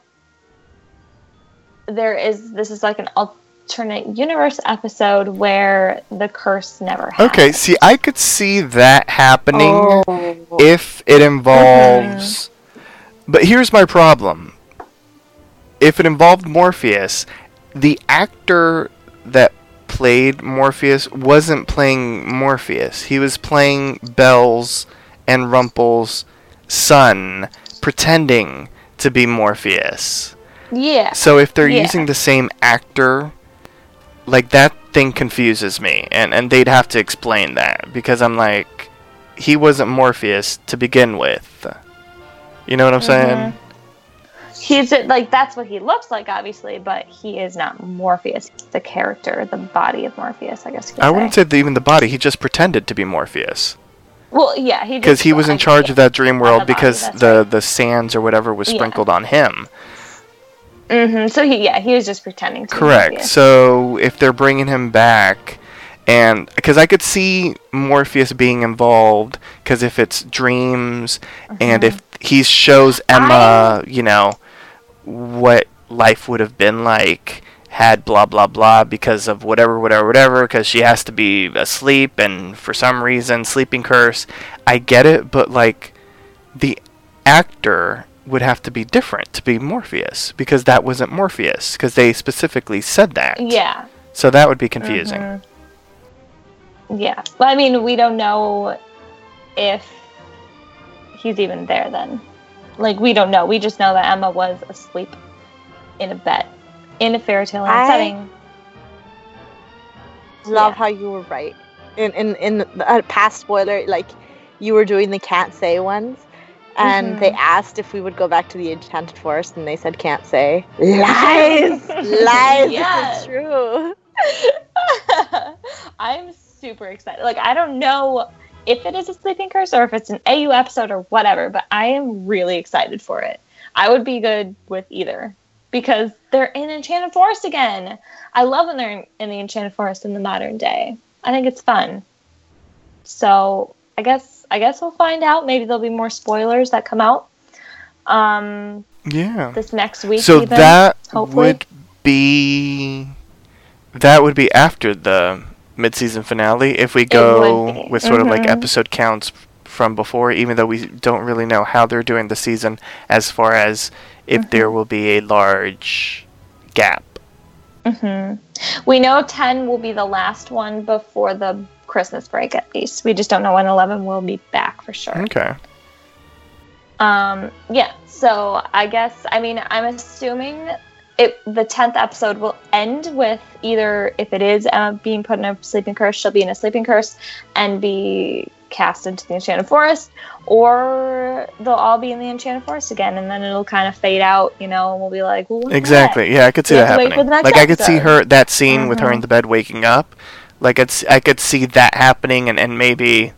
There is, this is like an alternate universe episode where the curse never happened. Okay, see, I could see that happening oh. if it involves, mm-hmm. but here's my problem. If it involved Morpheus, the actor that played Morpheus wasn't playing Morpheus. He was playing Belle's and Rumpel's son, pretending to be Morpheus. Yeah. So if they're yeah. using the same actor, like, that thing confuses me. And, and they'd have to explain that, because I'm like, he wasn't Morpheus to begin with. You know what I'm mm-hmm. saying? He's, like, that's what he looks like, obviously, but he is not Morpheus. The character, the body of Morpheus, I guess you could I say. wouldn't say that even the body. He just pretended to be Morpheus. Well, yeah. he Because he was in charge of that dream world because the, the sands or whatever was sprinkled yeah. on him. Mm-hmm. So, he, yeah, he was just pretending to Correct. be Morpheus. So, if they're bringing him back, and because I could see Morpheus being involved, because if it's dreams, mm-hmm. and if he shows Emma, I... you know, what life would have been like had blah, blah, blah, because of whatever, whatever, whatever, because she has to be asleep, and for some reason, sleeping curse. I get it, but, like, the actor would have to be different to be Morpheus, because that wasn't Morpheus, because they specifically said that. Yeah. So that would be confusing. Mm-hmm. Yeah. Well, I mean, we don't know if he's even there then. Like, we don't know. We just know that Emma was asleep in a bed, in a fairy tale I setting. Love yeah. how you were right. In in, in a past spoiler, like, you were doing the can't say ones. And mm-hmm. they asked if we would go back to the Enchanted Forest, and they said, "Can't say." Lies! Lies! Yes. It's true. I'm super excited. Like, I don't know if it is a sleeping curse or if it's an A U episode or whatever, but I am really excited for it. I would be good with either, because they're in Enchanted Forest again. I love when they're in the Enchanted Forest in the modern day. I think it's fun. So, I guess... I guess we'll find out. Maybe there'll be more spoilers that come out. Um, yeah. This next week. So even, that hopefully. would be that would be after the mid-season finale. If we go with sort mm-hmm. of like episode counts from before, even though we don't really know how they're doing the season as far as if mm-hmm. there will be a large gap. Mm-hmm. We know ten will be the last one before the Christmas break, at least. We just don't know when eleven will be back for sure. Okay. Um. Yeah. So I guess I mean I'm assuming it. The tenth episode will end with either, if it is uh, being put in a sleeping curse, she'll be in a sleeping curse and be cast into the Enchanted Forest, or they'll all be in the Enchanted Forest again, and then it'll kind of fade out, you know, and we'll be like, well, exactly. Yeah, I could see that happening. Like, I could see her that scene mm-hmm. with her in the bed waking up. Like, it's, I could see that happening, and, and maybe,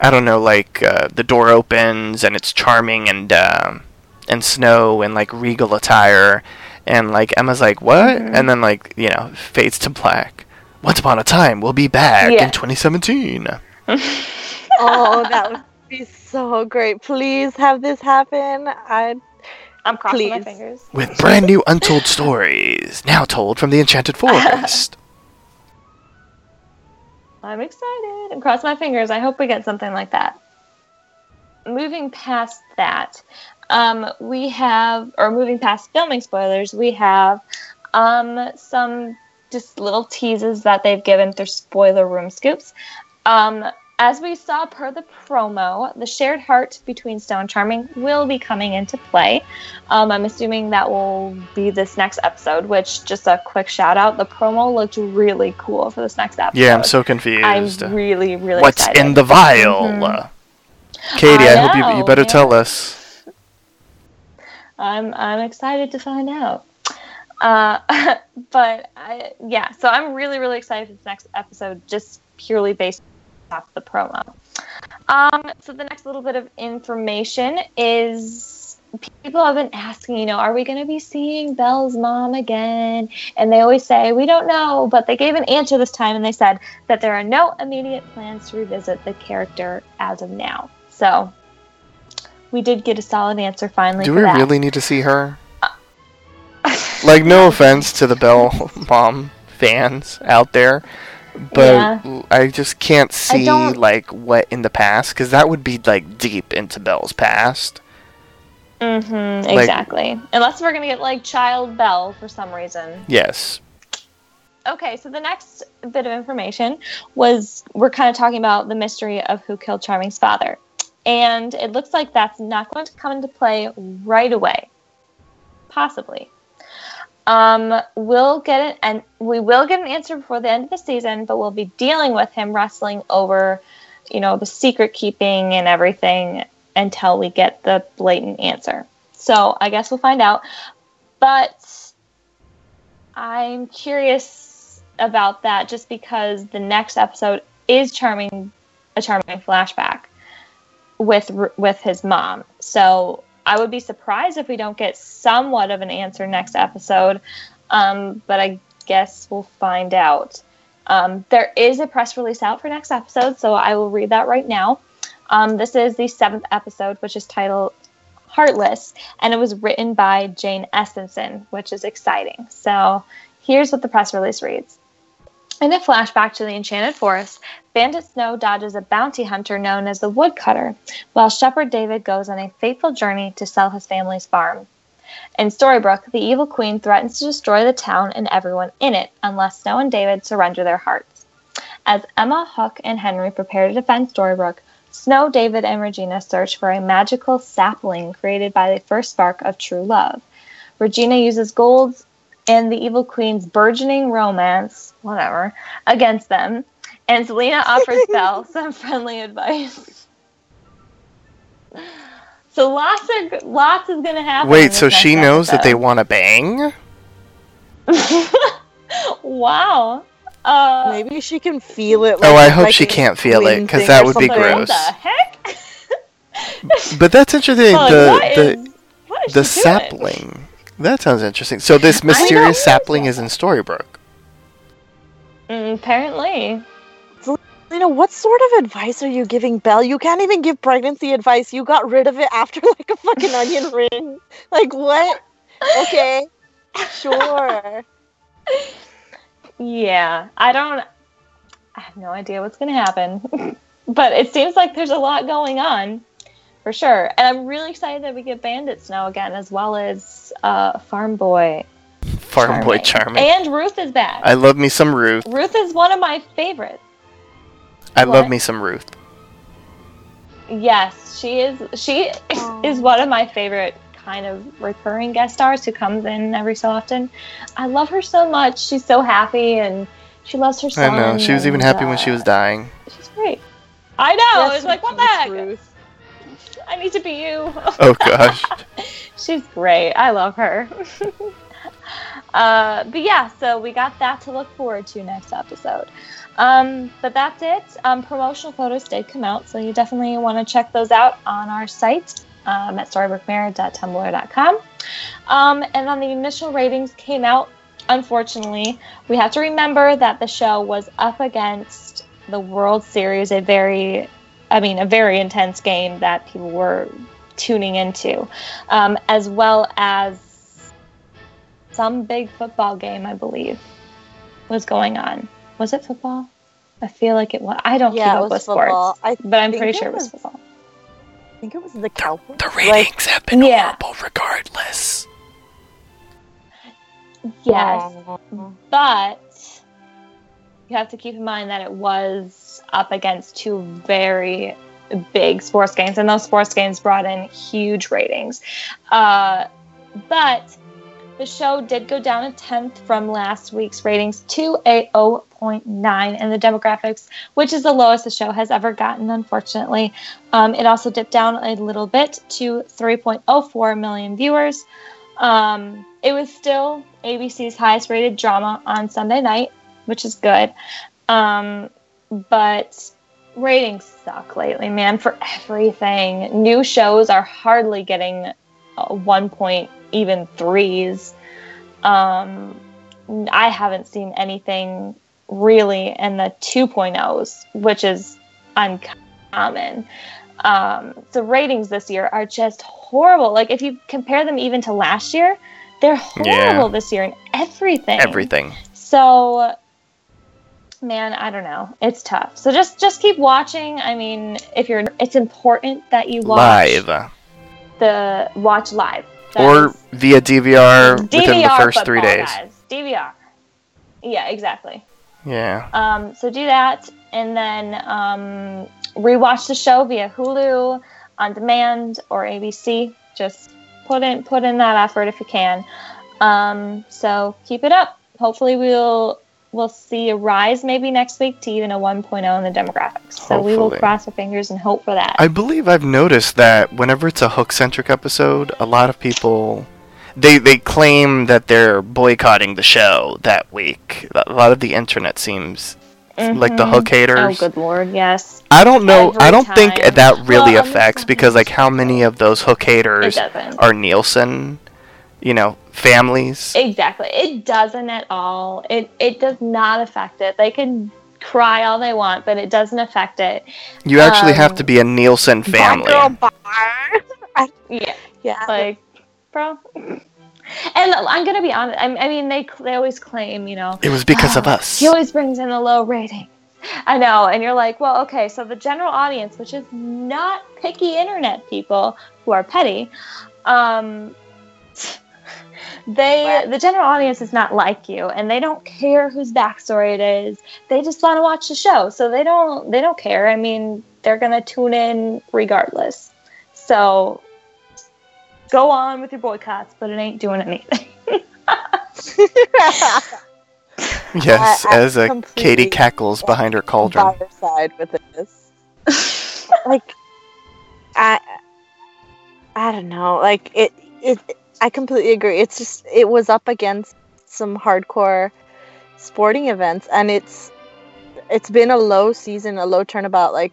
I don't know, like, uh, the door opens, and it's Charming and uh, and Snow in, like, regal attire, and, like, Emma's like, what? Mm-hmm. And then, like, you know, fades to black. Once Upon a Time, we'll be back yeah. in twenty seventeen. Oh, that would be so great. Please have this happen. I'd... I'm crossing Please. my fingers. With brand new Untold Stories, now told from the Enchanted Forest. I'm excited. I'm crossing my fingers. I hope we get something like that. Moving past that, um, we have, or moving past filming spoilers, we have um, some just little teases that they've given through spoiler room scoops. Um, as we saw per the promo, the shared heart between Snow and Charming will be coming into play. Um, I'm assuming that will be this next episode, which, just a quick shout out, the promo looked really cool for this next episode. Yeah, I'm so confused. I'm really, really What's excited. What's in the vial? Mm-hmm. Katie, I, I hope know, you, you better yeah. tell us. I'm I'm excited to find out. Uh, but, I, yeah, so I'm really, really excited for this next episode, just purely based off the promo. Um, so the next little bit of information is, people have been asking, you know, are we going to be seeing Belle's mom again? And they always say, we don't know, but they gave an answer this time, and they said that there are no immediate plans to revisit the character as of now. So we did get a solid answer finally. Do we that. really need to see her? Like, no offense to the Belle mom fans out there, but yeah. I just can't see, like, what in the past, because that would be, like, deep into Belle's past. Mm-hmm, like, exactly. Unless we're going to get, like, child Belle for some reason. Yes. Okay, so the next bit of information was we're kind of talking about the mystery of who killed Charming's father. And it looks like that's not going to come into play right away. Possibly. Um, we'll get it, and we will get an answer before the end of the season, but we'll be dealing with him wrestling over, you know, the secret keeping and everything until we get the blatant answer. So I guess we'll find out. But I'm curious about that just because the next episode is charming, a charming flashback with with his mom. So I would be surprised if we don't get somewhat of an answer next episode, um, but I guess we'll find out. Um, there is a press release out for next episode, so I will read that right now. Um, this is the seventh episode, which is titled Heartless, and it was written by Jane Espenson, which is exciting. So here's what the press release reads. In a flashback to the Enchanted Forest, Bandit Snow dodges a bounty hunter known as the Woodcutter, while Shepherd David goes on a fateful journey to sell his family's farm. In Storybrooke, the Evil Queen threatens to destroy the town and everyone in it, unless Snow and David surrender their hearts. As Emma, Hook, and Henry prepare to defend Storybrooke, Snow, David, and Regina search for a magical sapling created by the first spark of true love. Regina uses Gold's and the Evil Queen's burgeoning romance, whatever, against them, and Zelena offers Belle some friendly advice. So lots are, lots is going to happen. Wait, so she knows episode. That they want to bang? Wow. Uh, Maybe she can feel it. Like, oh, I hope like she can't feel it, because that would be gross. What the heck? But that's interesting. Like, the what the, is, what is the sapling. Doing? That sounds interesting. So this mysterious sapling is in Storybrooke. Apparently. You know, what sort of advice are you giving Belle? You can't even give pregnancy advice. You got rid of it after like a fucking onion ring. Like, what? Okay. Sure. Yeah. I don't... I have no idea what's going to happen. But it seems like there's a lot going on. For sure. And I'm really excited that we get Bandits now again, as well as uh, Farm Boy Farm Charming. Boy Charming. And Ruth is back. I love me some Ruth. Ruth is one of my favorites. I what? love me some Ruth. Yes, she is she oh. is one of my favorite kind of recurring guest stars who comes in every so often. I love her so much. She's so happy and she loves her son. I know. She was and, even happy uh, when she was dying. She's great. I know. Yes, it's like, what the heck? Ruth. I need to be you. Oh, gosh. She's great. I love her. uh, but, yeah, so we got that to look forward to next episode. Um, but that's it. Um, promotional photos did come out, so you definitely want to check those out on our site um, at storybrooke mirror dot tumblr dot com. Um, and on the initial ratings came out, unfortunately, we have to remember that the show was up against the World Series, a very... I mean, a very intense game that people were tuning into, um, as well as some big football game, I believe, was going on. Was it football? I feel like it was. I don't yeah, keep up with football. sports, I but I'm pretty sure it was, it was football. I think it was the Cowboys. The, the ratings like, have been yeah. horrible regardless. Yes, but you have to keep in mind that it was up against two very big sports games, and those sports games brought in huge ratings. Uh, but the show did go down a tenth from last week's ratings to a zero point nine in the demographics, which is the lowest the show has ever gotten, unfortunately. Um, it also dipped down a little bit to three point zero four million viewers. Um, it was still A B C's highest rated drama on Sunday night, which is good. Um, But ratings suck lately, man, for everything. New shows are hardly getting uh, one point, even threes. Um, I haven't seen anything really in the two point ohs, which is uncommon. Um, so ratings this year are just horrible. Like, if you compare them even to last year, they're horrible yeah. this year in everything. Everything. So... Man, I don't know. It's tough. So just, just keep watching. I mean, if you're, it's important that you watch live. The watch live that or via D V R, D V R within the first three days. Guys. D V R. Yeah, exactly. Yeah. Um, so do that, and then um, rewatch the show via Hulu, on demand, or A B C. Just put in put in that effort if you can. Um, so keep it up. Hopefully we'll we'll see a rise maybe next week to even a one point oh in the demographics. So Hopefully. We will cross our fingers and hope for that. I believe I've noticed that whenever it's a Hook-centric episode, a lot of people... They they claim that they're boycotting the show that week. A lot of the internet seems mm-hmm. like the Hook haters. Oh, good lord, yes. I don't know. Every I don't time. think that really well, affects because like how many of those Hook haters are Nielsen, you know, families? Exactly. It doesn't at all. It it does not affect it. They can cry all they want, but it doesn't affect it. You actually um, have to be a Nielsen family. Bar girl bar. yeah. Yeah. Like. Bro, and I'm gonna be honest. I mean, they they always claim, you know, it was because oh, of us. He always brings in a low rating. I know, and you're like, well, okay. So the general audience, which is not picky internet people who are petty, um, they wow. the general audience is not like you, and they don't care whose backstory it is. They just want to watch the show, so they don't they don't care. I mean, they're gonna tune in regardless. So. Go on with your boycotts, but it ain't doing anything. Yes, I, as a Katie cackles behind her cauldron. By her side with this. like, I, I don't know. Like it, it. I completely agree. It's just it was up against some hardcore sporting events, and it's it's been a low season, a low turnabout. Like,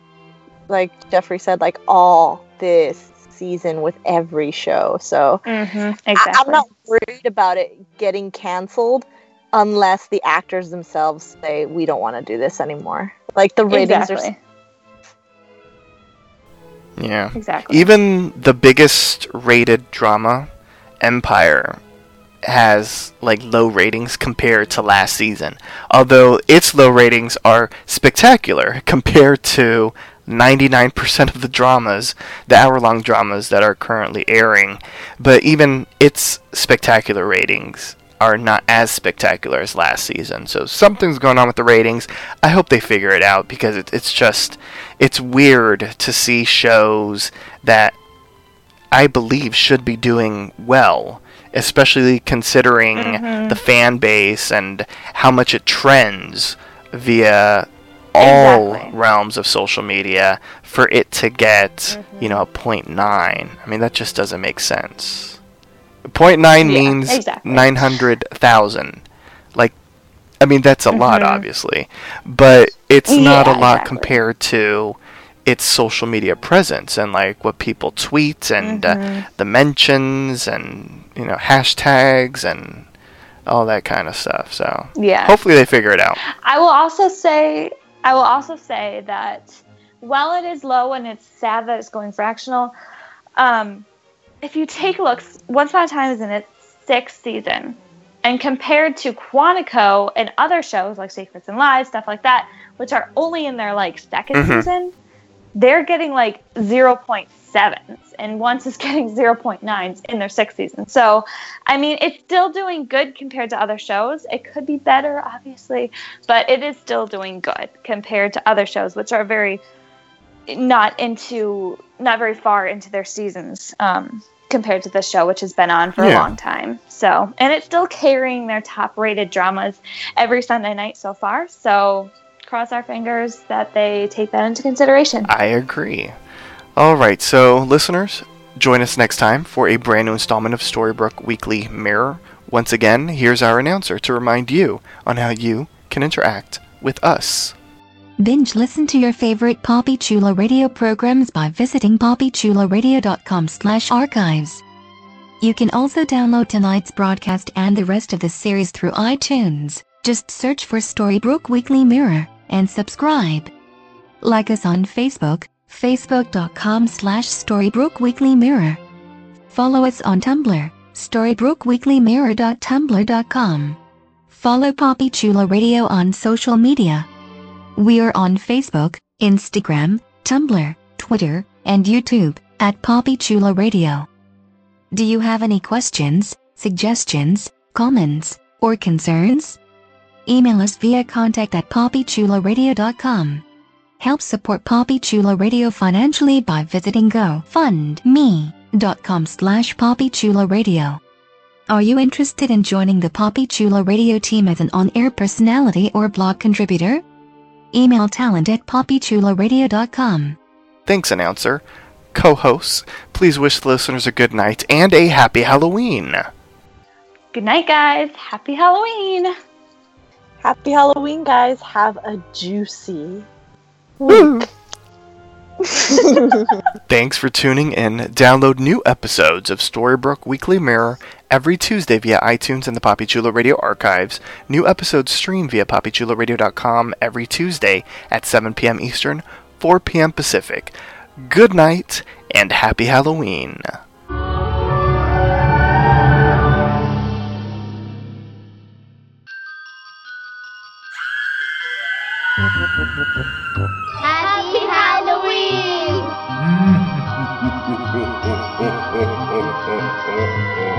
like Jeffrey said, like all this. Season with every show, so mm-hmm, exactly. I- I'm not worried about it getting canceled unless the actors themselves say we don't want to do this anymore. Like the ratings exactly. are. Yeah, exactly. Even the biggest rated drama, Empire, has like low ratings compared to last season. Although its low ratings are spectacular compared to. ninety-nine percent of the dramas, the hour-long dramas that are currently airing, but even its spectacular ratings are not as spectacular as last season. So something's going on with the ratings. I hope they figure it out because it, it's just, it's weird to see shows that I believe should be doing well, especially considering mm-hmm. the fan base and how much it trends via... all exactly. realms of social media for it to get mm-hmm. you know a point nine. I mean that just doesn't make sense. Point nine yeah, means exactly. nine hundred thousand. Like I mean that's a mm-hmm. lot obviously, but it's yeah, not a lot exactly. compared to its social media presence and like what people tweet and mm-hmm. uh, the mentions and you know hashtags and all that kind of stuff. So yeah. Hopefully they figure it out. I will also say I will also say that while it is low and it's sad that it's going fractional, um, if you take a look, Once Upon a Time is in its sixth season. And compared to Quantico and other shows like Secrets and Lies, stuff like that, which are only in their like second mm-hmm. season, they're getting like zero point sevens. And Once is getting zero point nines in their sixth season. So, I mean, it's still doing good compared to other shows. It could be better, obviously, but it is still doing good compared to other shows, which are very not into, not very far into their seasons um, compared to this show, which has been on for yeah. a long time. So, and it's still carrying their top-rated dramas every Sunday night so far. So, cross our fingers that they take that into consideration. I agree. Alright, so listeners, join us next time for a brand new installment of Storybrooke Weekly Mirror. Once again, here's our announcer to remind you on how you can interact with us. Binge listen to your favorite Papa Chulo Radio programs by visiting papachuloradio.com slash archives. You can also download tonight's broadcast and the rest of the series through iTunes. Just search for Storybrooke Weekly Mirror and subscribe. Like us on Facebook. facebook.com slash Storybrooke Weekly Mirror. Follow us on Tumblr, storybrooke weekly mirror dot tumblr dot com. Follow Papa Chulo Radio on social media. We are on Facebook, Instagram, Tumblr, Twitter, and YouTube, at Papa Chulo Radio. Do you have any questions, suggestions, comments, or concerns? Email us via contact at poppy chulo radio dot com. Help support Papa Chulo Radio financially by visiting go fund me dot com slash Papa Chulo Radio. Are you interested in joining the Papa Chulo Radio team as an on-air personality or blog contributor? Email talent at poppy chulo radio dot com. Thanks, announcer. Co-hosts, please wish the listeners a good night and a happy Halloween. Good night, guys. Happy Halloween. Happy Halloween, guys. Have a juicy week. Thanks for tuning in. Download new episodes of Storybrooke Weekly Mirror every Tuesday via iTunes and the Papa Chulo Radio archives. New episodes stream via poppy chulo radio dot com every Tuesday at seven p.m. Eastern, four p.m. Pacific. Good night and happy Halloween. Happy Halloween!